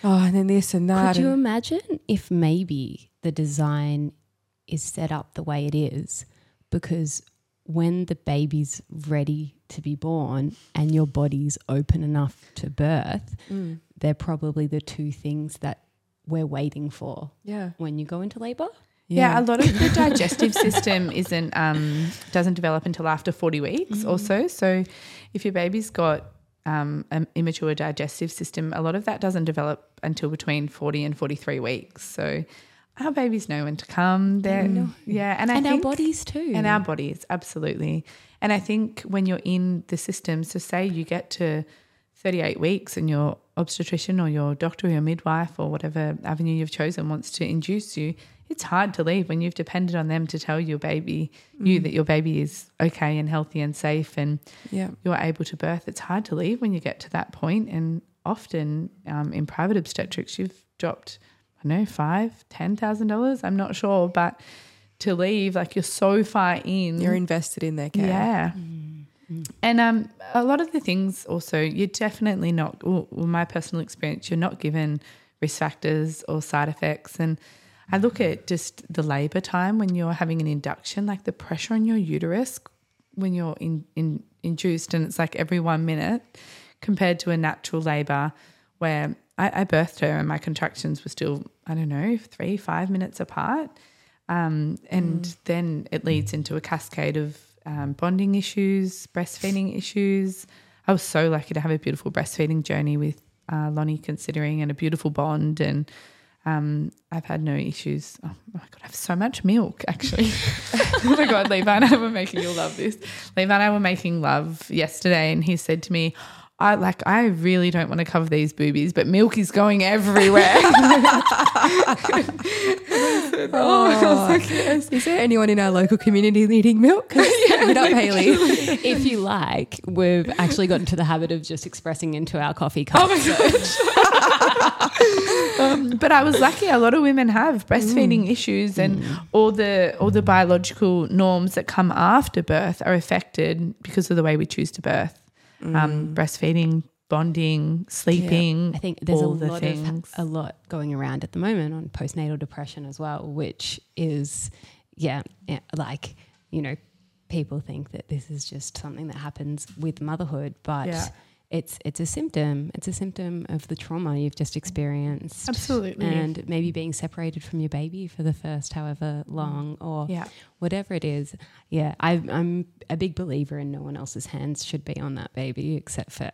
oh, and then this and that. Could you imagine if maybe the design is set up the way it is because when the baby's ready to be born and your body's open enough to birth, mm. they're probably the two things that we're waiting for yeah. when you go into labour. Yeah. yeah, a lot of the digestive system isn't um, doesn't develop until after forty weeks mm-hmm. or so. So if your baby's got um, an immature digestive system, a lot of that doesn't develop until between forty and forty-three weeks. So our babies know when to come. Then yeah, and I and think, our bodies too, and our bodies absolutely. And I think when you're in the system, so say you get to thirty-eight weeks and your obstetrician or your doctor or your midwife or whatever avenue you've chosen wants to induce you, it's hard to leave when you've depended on them to tell your baby, mm. you that your baby is okay and healthy and safe and yeah. you're able to birth. It's hard to leave when you get to that point. And often um, in private obstetrics, you've dropped, I don't know, five, ten thousand dollars. I'm not sure, but to leave, like you're so far in, you're invested in their care. Yeah, mm. and um, a lot of the things also, you're definitely not. Well, my personal experience, you're not given risk factors or side effects and. I look at just the labour time when you're having an induction, like the pressure on your uterus when you're in, in, induced and it's like every one minute compared to a natural labour where I, I birthed her and my contractions were still, I don't know, three, five minutes apart. Um, and mm. then it leads into a cascade of um, bonding issues, breastfeeding issues. I was so lucky to have a beautiful breastfeeding journey with uh, Lonnie considering and a beautiful bond and Um, I've had no issues. Oh, my God, I have so much milk actually. Oh, my God, Levi and I were making – you'll love this. Levi and I were making love yesterday and he said to me, I like I really don't want to cover these boobies, but milk is going everywhere. oh, oh, like, yes. Is there anyone in our local community needing milk? yeah, we don't, Hayley. If you like, we've actually gotten to the habit of just expressing into our coffee cup. Oh, my gosh. um, but I was lucky. A lot of women have breastfeeding mm. issues, and mm. all the all the biological norms that come after birth are affected because of the way we choose to birth. Mm. Um, breastfeeding, bonding, sleeping. Yeah. I think there's all a the lot things. Of a lot going around at the moment on postnatal depression as well, which is yeah, yeah like you know. People think that this is just something that happens with motherhood, but yeah. it's it's a symptom. It's a symptom of the trauma you've just experienced. Absolutely. And maybe being separated from your baby for the first however long or yeah. whatever it is. Yeah, I've, I'm a big believer in no one else's hands should be on that baby except for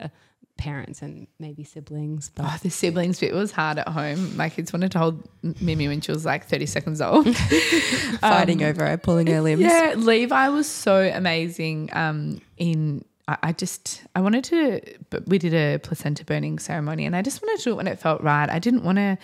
parents and maybe siblings. But oh, the siblings bit was hard at home. My kids wanted to hold Mimi when she was like thirty seconds old. Fighting um, over her, pulling her limbs. Yeah, Levi was so amazing um, in I, I just I wanted to but we did a placenta burning ceremony and I just wanted to do it when it felt right. I didn't want to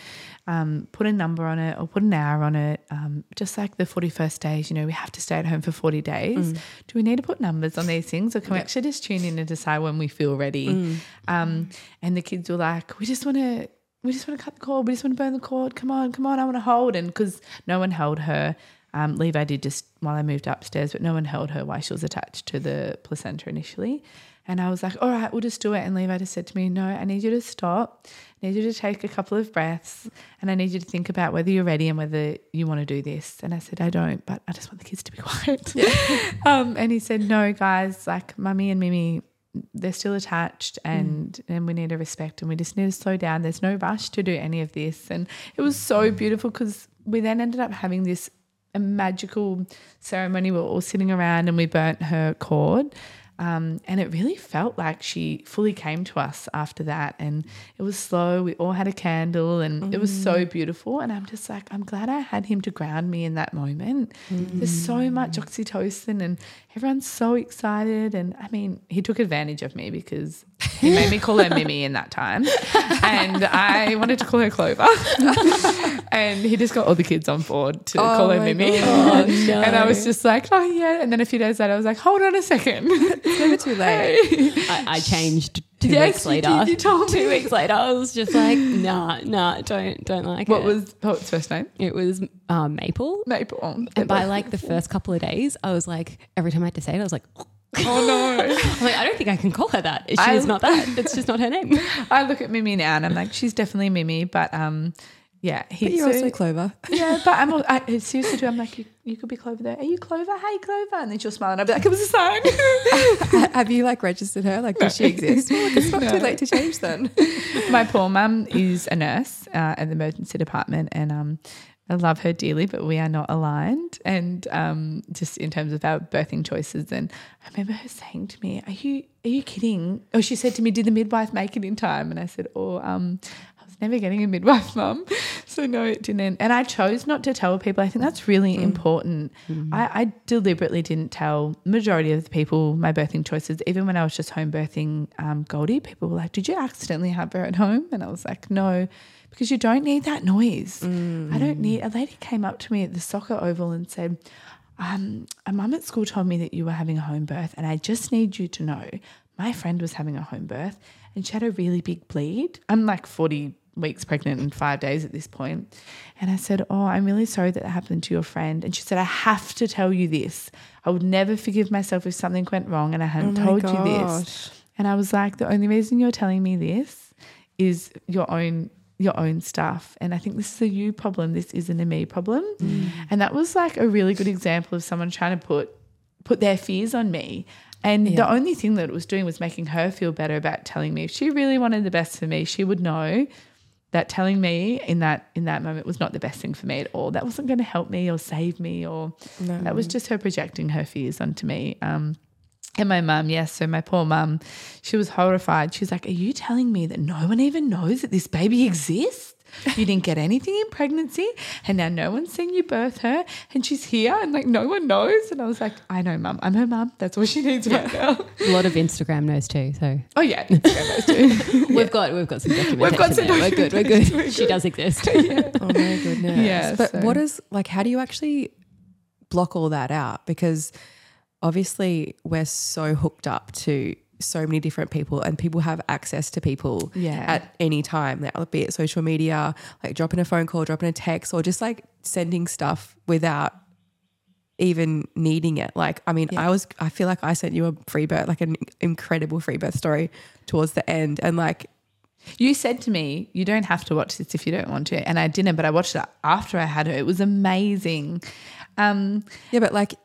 um, put a number on it or put an hour on it. Um, just like the forty-first days, you know, we have to stay at home for forty days. Mm. Do we need to put numbers on these things or can yeah. we actually just tune in and decide when we feel ready? Mm. Um, and the kids were like, we just want to, we just want to cut the cord. We just want to burn the cord. Come on, come on. I want to hold. And because no one held her. Um, Levi did just while I moved upstairs, but no one held her while she was attached to the placenta initially. And I was like, all right, we'll just do it. And Levi just said to me, no, I need you to stop. I need you to take a couple of breaths and I need you to think about whether you're ready and whether you want to do this. And I said, I don't, but I just want the kids to be quiet. Yeah. um, and he said, no, guys, like Mummy and Mimi, they're still attached and, mm. and we need to respect and we just need to slow down. There's no rush to do any of this. And it was so beautiful because we then ended up having this a magical ceremony. We were all sitting around and we burnt her cord um, and it really felt like she fully came to us after that, and it was slow. We all had a candle and mm. it was so beautiful, and I'm just like, I'm glad I had him to ground me in that moment. Mm. There's so much oxytocin and everyone's so excited, and I mean he took advantage of me because he made me call her Mimi in that time and I wanted to call her Clover. And he just got all the kids on board to oh call her Mimi. God, no. And I was just like, oh, yeah. And then a few days later I was like, hold on a second. It's never too late. I, I changed two yes, weeks later. Yes, you, you told me. Two weeks later I was just like, nah, nah, don't don't like what it. What was Poet's first name? It was um, Maple. Maple. Oh, and Maple. By like the first couple of days I was like, every time I had to say it I was like, oh. Oh no! I'm like, I don't think I can call her that. She's I, not that. It's just not her name. I look at Mimi now and I'm like, she's definitely Mimi, but um, yeah. He, but you're so, also Clover. Yeah, but I'm. I, seriously, too, I'm like, you, you could be Clover though. Are you Clover? Hey, Clover! And then she'll smile and I'll be like, it was a sign. Have you like registered her? Like, no. Does she exist? Well, like, it's not no. too late to change then. My poor mum is a nurse uh, at the emergency department, and um. I love her dearly, but we are not aligned, and um, just in terms of our birthing choices. And I remember her saying to me, are you are you kidding? Oh, she said to me, did the midwife make it in time? And I said, oh, um, I was never getting a midwife, Mum. So no, it didn't. And I chose not to tell people. I think that's really mm. important. Mm. I, I deliberately didn't tell majority of the people my birthing choices. Even when I was just home birthing um, Goldie, people were like, did you accidentally have her at home? And I was like, no. Because you don't need that noise. Mm. I don't need – a lady came up to me at the soccer oval and said, um, a mum at school told me that you were having a home birth, and I just need you to know my friend was having a home birth and she had a really big bleed. I'm like forty weeks pregnant and five days at this point. And I said, oh, I'm really sorry that it happened to your friend. And she said, I have to tell you this. I would never forgive myself if something went wrong and I hadn't oh told gosh. you this. And I was like, the only reason you're telling me this is your own – your own stuff, and I think this is a you problem, this isn't a me problem. Mm. And that was like a really good example of someone trying to put put their fears on me, and yeah. the only thing that it was doing was making her feel better about telling me. If she really wanted the best for me, she would know that telling me in that in that moment was not the best thing for me at all. That wasn't going to help me or save me, or no. that was just her projecting her fears onto me. Um And my mum, yes, so my poor mum, she was horrified. She was like, are you telling me that no one even knows that this baby exists? You didn't get anything in pregnancy and now no one's seen you birth her and she's here and, like, no one knows. And I was like, I know, Mum. I'm her mum. That's all she needs right now. A lot of Instagram knows too. So Oh, yeah, Instagram knows too. we've, yeah. Got, we've got some documentation. We've got some documentation. We're good, we're good. We're good. She does exist. Yeah. Oh, my goodness. Yeah, but so. What is, like, how do you actually block all that out? Because – obviously, we're so hooked up to so many different people, and people have access to people yeah. at any time, like, be it social media, like dropping a phone call, dropping a text, or just like sending stuff without even needing it. Like, I mean, yeah. I was, I feel like I sent you a free birth, like an incredible free birth story towards the end. And like, you said to me, you don't have to watch this if you don't want to. And I didn't, but I watched it after I had her. It was amazing. Um, yeah, but like,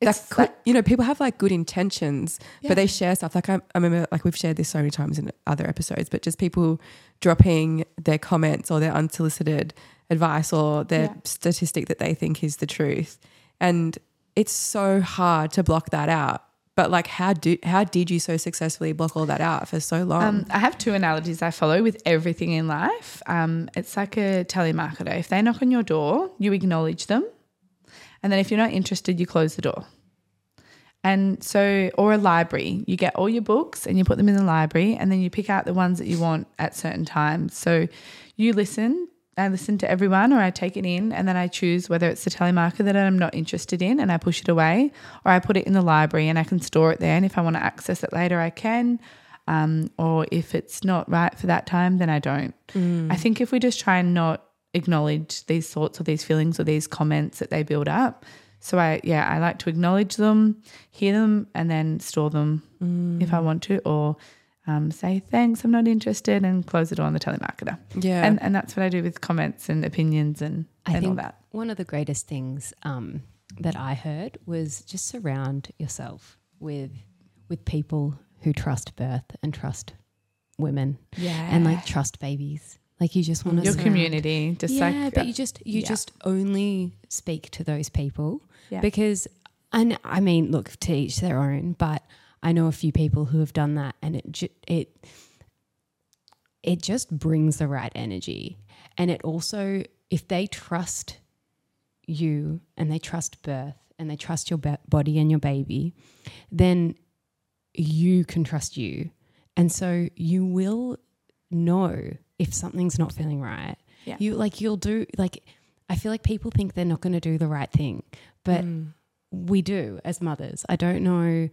that could, like, you know, people have like good intentions, yeah. but they share stuff. Like I, I remember, like we've shared this so many times in other episodes, but just people dropping their comments or their unsolicited advice or their yeah. statistic that they think is the truth. And it's so hard to block that out. But like, how do how did you so successfully block all that out for so long? Um, I have two analogies I follow with everything in life. Um, it's like a telemarketer. If they knock on your door, you acknowledge them. And then if you're not interested, you close the door. And so, or a library, you get all your books and you put them in the library, and then you pick out the ones that you want at certain times. So you listen, I listen to everyone, or I take it in, and then I choose whether it's the telemarketer that I'm not interested in and I push it away, or I put it in the library and I can store it there. And if I want to access it later, I can. Um, or if it's not right for that time, then I don't. Mm. I think if we just try and not acknowledge these thoughts or these feelings or these comments that they build up. So I, yeah, I like to acknowledge them, hear them, and then store them mm. if I want to, or um, say, thanks, I'm not interested, and close the door on the telemarketer. Yeah. And, and that's what I do with comments and opinions and, I and think all that. One of the greatest things um, that I heard was just surround yourself with, with people who trust birth and trust women yeah. and like trust babies. Like you just want to your surround. Community, just yeah, like yeah. But you just you yeah. just only speak to those people yeah. because, and I mean, look, to each their own. But I know a few people who have done that, and it ju- it it just brings the right energy. And it also, if they trust you and they trust birth and they trust your ba- body and your baby, then you can trust you, and so you will know. If something's not feeling right, yeah. you like you'll do like I feel like people think they're not going to do the right thing, but mm. we do as mothers. I don't know.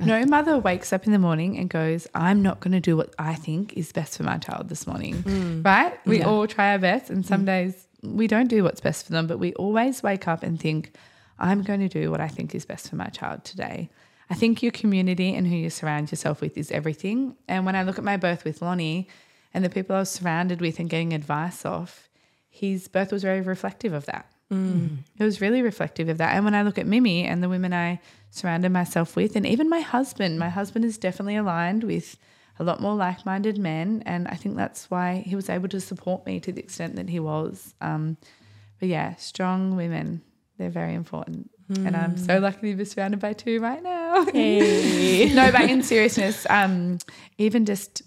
No mother wakes up in the morning and goes, I'm not going to do what I think is best for my child this morning, mm. right? We yeah. all try our best, and some mm. days we don't do what's best for them, but we always wake up and think, I'm going to do what I think is best for my child today. I think your community and who you surround yourself with is everything. And when I look at my birth with Lonnie and the people I was surrounded with and getting advice off, his birth was very reflective of that. Mm. It was really reflective of that. And when I look at Mimi and the women I surrounded myself with, and even my husband, my husband is definitely aligned with a lot more like-minded men, and I think that's why he was able to support me to the extent that he was. Um, but, yeah, strong women, they're very important. And I'm so lucky to be surrounded by two right now. Hey. No, but in seriousness, um, even just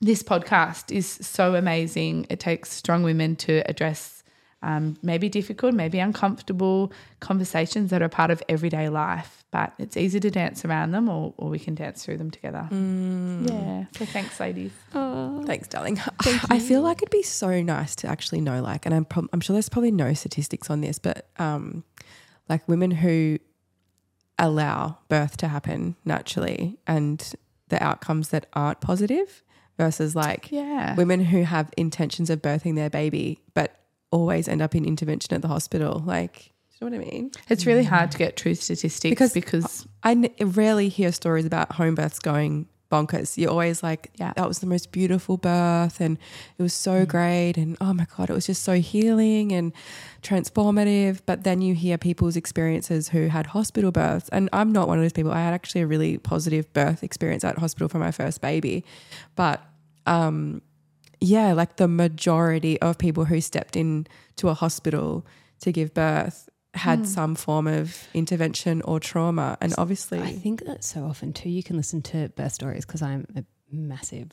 this podcast is so amazing. It takes strong women to address um, maybe difficult, maybe uncomfortable conversations that are part of everyday life, but it's easy to dance around them, or, or we can dance through them together. Mm. Yeah. So thanks, ladies. Aww. Thanks, darling. Thank I you. Feel like it'd be so nice to actually know, like, and I'm, prob- I'm sure there's probably no statistics on this, but um, – like women who allow birth to happen naturally and the outcomes that aren't positive versus like yeah. women who have intentions of birthing their baby but always end up in intervention at the hospital. Like, do you know what I mean? It's really hard to get true statistics because, because I n- rarely hear stories about home births going bonkers. You're always like, yeah, that was the most beautiful birth and it was so mm. great, and oh my God, it was just so healing and transformative. But then you hear people's experiences who had hospital births, and I'm not one of those people. I had actually a really positive birth experience at hospital for my first baby. But um, yeah, like the majority of people who stepped in to a hospital to give birth had mm. some form of intervention or trauma. And obviously I think that so often too, you can listen to birth stories because I'm a massive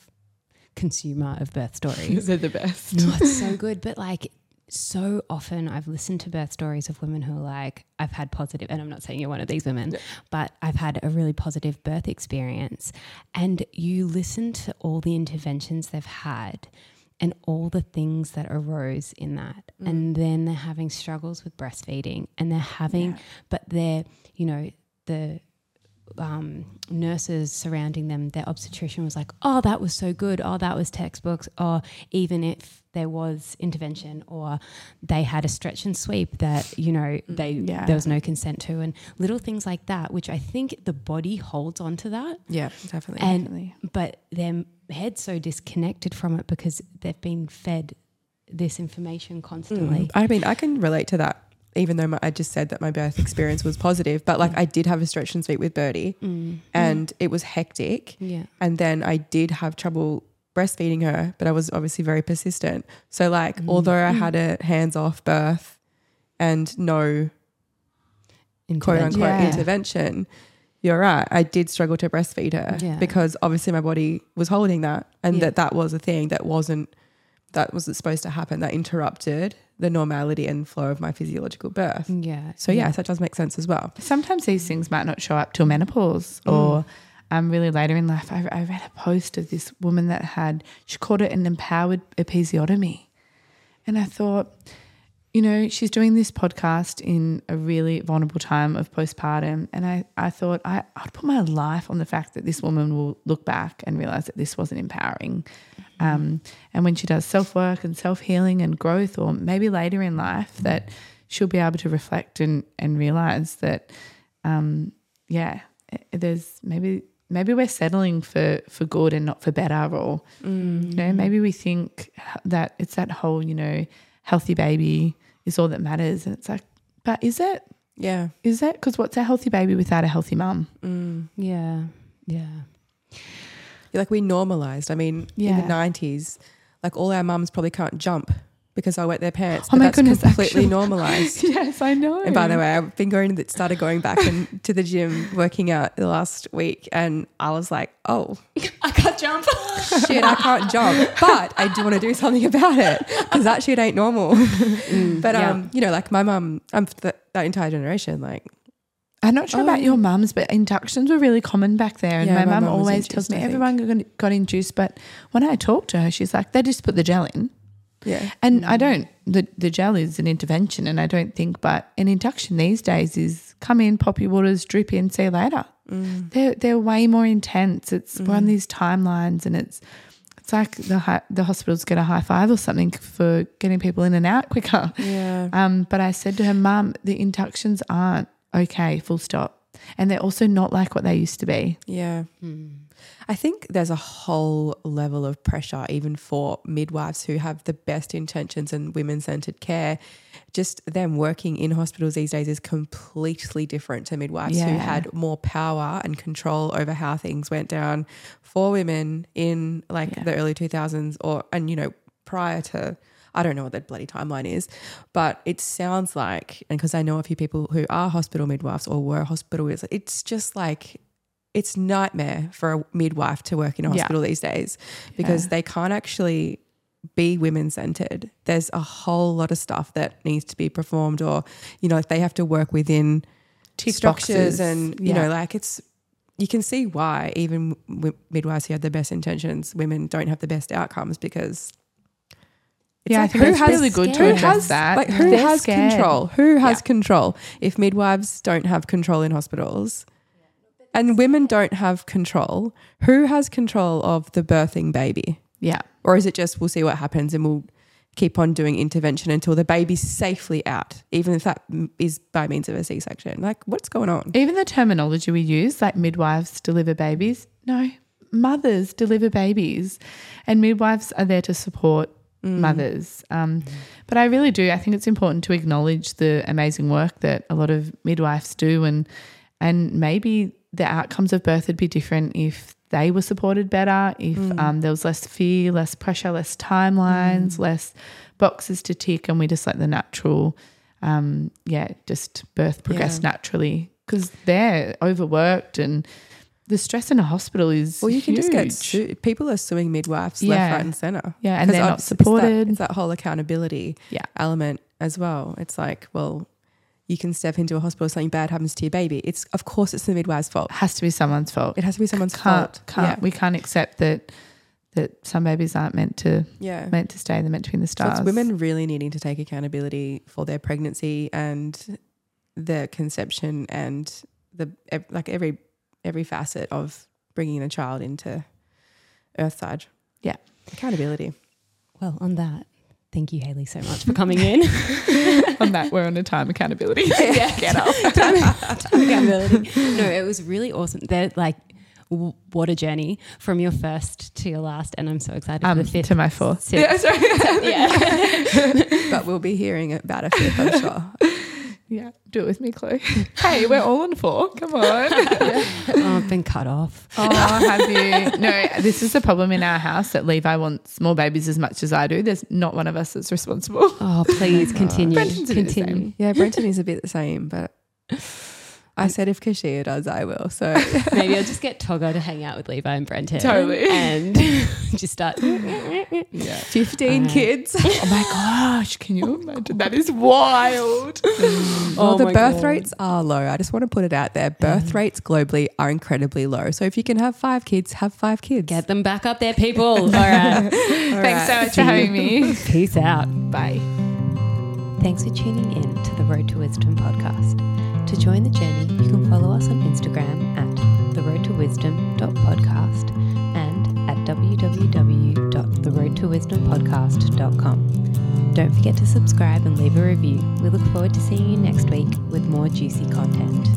consumer of birth stories. They're the best. No, it's so good. But like so often I've listened to birth stories of women who are like, I've had positive, and I'm not saying you're one of these women, yeah. but I've had a really positive birth experience. And you listen to all the interventions they've had and all the things that arose in that. Mm. And then they're having struggles with breastfeeding, and they're having, yeah. but they're, you know, the um, nurses surrounding them, their obstetrician was like, oh, that was so good, oh, that was textbooks, or even if there was intervention or they had a stretch and sweep that, you know, they yeah. there was no consent to, and little things like that, which I think the body holds on to that. Yeah, definitely. And, definitely. But their head's so disconnected from it because they've been fed this information constantly. Mm. I mean, I can relate to that. Even though my, I just said that my birth experience was positive, but like I did have a stretch and sweep with Birdie mm. and mm. it was hectic. Yeah. And then I did have trouble breastfeeding her, but I was obviously very persistent. So like mm. although I had a hands-off birth and no Interven- quote unquote yeah. intervention, you're right, I did struggle to breastfeed her yeah. because obviously my body was holding that, and yeah. that that was a thing that wasn't, that wasn't supposed to happen, that interrupted the normality and flow of my physiological birth. Yeah. So yeah, yeah, that does make sense as well. Sometimes these things might not show up till menopause mm. or um, really later in life. I, I read a post of this woman that had, she called it an empowered episiotomy. And I thought, you know, she's doing this podcast in a really vulnerable time of postpartum. And I, I thought I, I'd put my life on the fact that this woman will look back and realise that this wasn't empowering. Um, and when she does self-work and self-healing and growth, or maybe later in life, that she'll be able to reflect and, and realise that, um, yeah, there's maybe maybe we're settling for, for good and not for better, or, mm. you know, maybe we think that it's that whole, you know, healthy baby is all that matters. And it's like, but is it? Yeah. Is it? Because what's a healthy baby without a healthy mum? Mm. Yeah, yeah. Like we normalised. I mean, yeah. in the nineties, like all our mums probably can't jump because I wet their pants. Oh but my that's goodness, completely normalised. Yes, I know. And by the way, I've been going to, started going back and to the gym, working out the last week, and I was like, oh, I can't jump. Shit, I can't jump. But I do want to do something about it because that shit ain't normal. Mm, but yeah. um, you know, like my mum, I'm th- that entire generation, like. I'm not sure oh, about your mums, but inductions were really common back there. And yeah, my, my mum always tells me everyone got induced, but when I talk to her, she's like, they just put the gel in. Yeah. And mm-hmm. I don't, the, the gel is an intervention, and I don't think, but an induction these days is come in, pop your waters, drip in, see you later. Mm. They're, they're way more intense. It's mm. we're on these timelines, and it's it's like the hi- the hospitals get a high five or something for getting people in and out quicker. Yeah. Um. But I said to her, Mum, the inductions aren't okay, full stop. And they're also not like what they used to be. Yeah. Mm. I think there's a whole level of pressure even for midwives who have the best intentions and women-centred care. Just them working in hospitals these days is completely different to midwives yeah. who had more power and control over how things went down for women in like yeah. the early two thousands or, and you know, prior to, I don't know what that bloody timeline is, but it sounds like, and because I know a few people who are hospital midwives or were hospital midwives, it's just like it's nightmare for a midwife to work in a hospital yeah. these days because yeah. they can't actually be women-centred. There's a whole lot of stuff that needs to be performed, or, you know, like they have to work within tick structures boxes. And, you yeah. know, like it's, you can see why even w- midwives who have the best intentions, women don't haveve the best outcomes because – It's yeah, like, I think it's really good to address has, that. Like, who They're has scared. control? Who has yeah. control? If midwives don't have control in hospitals yeah. and women don't have control, who has control of the birthing baby? Yeah. Or is it just we'll see what happens and we'll keep on doing intervention until the baby's safely out, even if that is by means of a C-section? Like, what's going on? Even the terminology we use, like midwives deliver babies. No, mothers deliver babies, and midwives are there to support Mm. mothers. Um, mm. But I really do, I think it's important to acknowledge the amazing work that a lot of midwives do, and and maybe the outcomes of birth would be different if they were supported better, if mm. um, there was less fear, less pressure, less timelines, mm. less boxes to tick, and we just let the natural, um, yeah, just birth progress yeah. naturally, because they're overworked and the stress in a hospital is Well, you can huge. just get sued. People are suing midwives yeah. left, right and centre. Yeah, and they're not supported. It's that, it's that whole accountability yeah. element as well. It's like, well, you can step into a hospital, something bad happens to your baby. It's Of course it's the midwife's fault. It has to be someone's fault. It has to be someone's can't, fault. Can't, yeah. We can't accept that that some babies aren't meant to yeah. meant to stay. They're meant to be in the stars. So it's women really needing to take accountability for their pregnancy and their conception and the like every every facet of bringing a child into Earthside. Yeah. Accountability. Well, on that, thank you, Hayley, so much for coming in. On that, we're on a time accountability. Yeah. Get up. time, time accountability. No, it was really awesome. They're like, w- what a journey from your first to your last. And I'm so excited um, for the fifth. To my fourth. Sixth. Yeah, sorry. Yeah. But we'll be hearing about a fifth, I'm sure. Yeah, do it with me, Chloe. Hey, we're all on four. Come on. Yeah. Oh, I've been cut off. Oh, have you? No, this is the problem in our house that Levi wants more babies as much as I do. There's not one of us that's responsible. Oh, please continue. Brenton's continue. The same. Yeah, Brenton is a bit the same, but I said if Keshia does, I will. So maybe I'll just get Togo to hang out with Levi and Brenton. Totally. And just start. Yeah. fifteen um, kids. Oh my gosh. Can you imagine? That is wild. Oh, well, the birth God. rates are low. I just want to put it out there. Birth rates globally are incredibly low. So if you can have five kids, have five kids. Get them back up there, people. All right. All Thanks right. so much See for having you. me. Peace out. Bye. Thanks for tuning in to the Road to Wisdom podcast. To join the journey, you can follow us on Instagram at the road to wisdom dot podcast and at w w w dot the road to wisdom podcast dot com. Don't forget to subscribe and leave a review. We look forward to seeing you next week with more juicy content.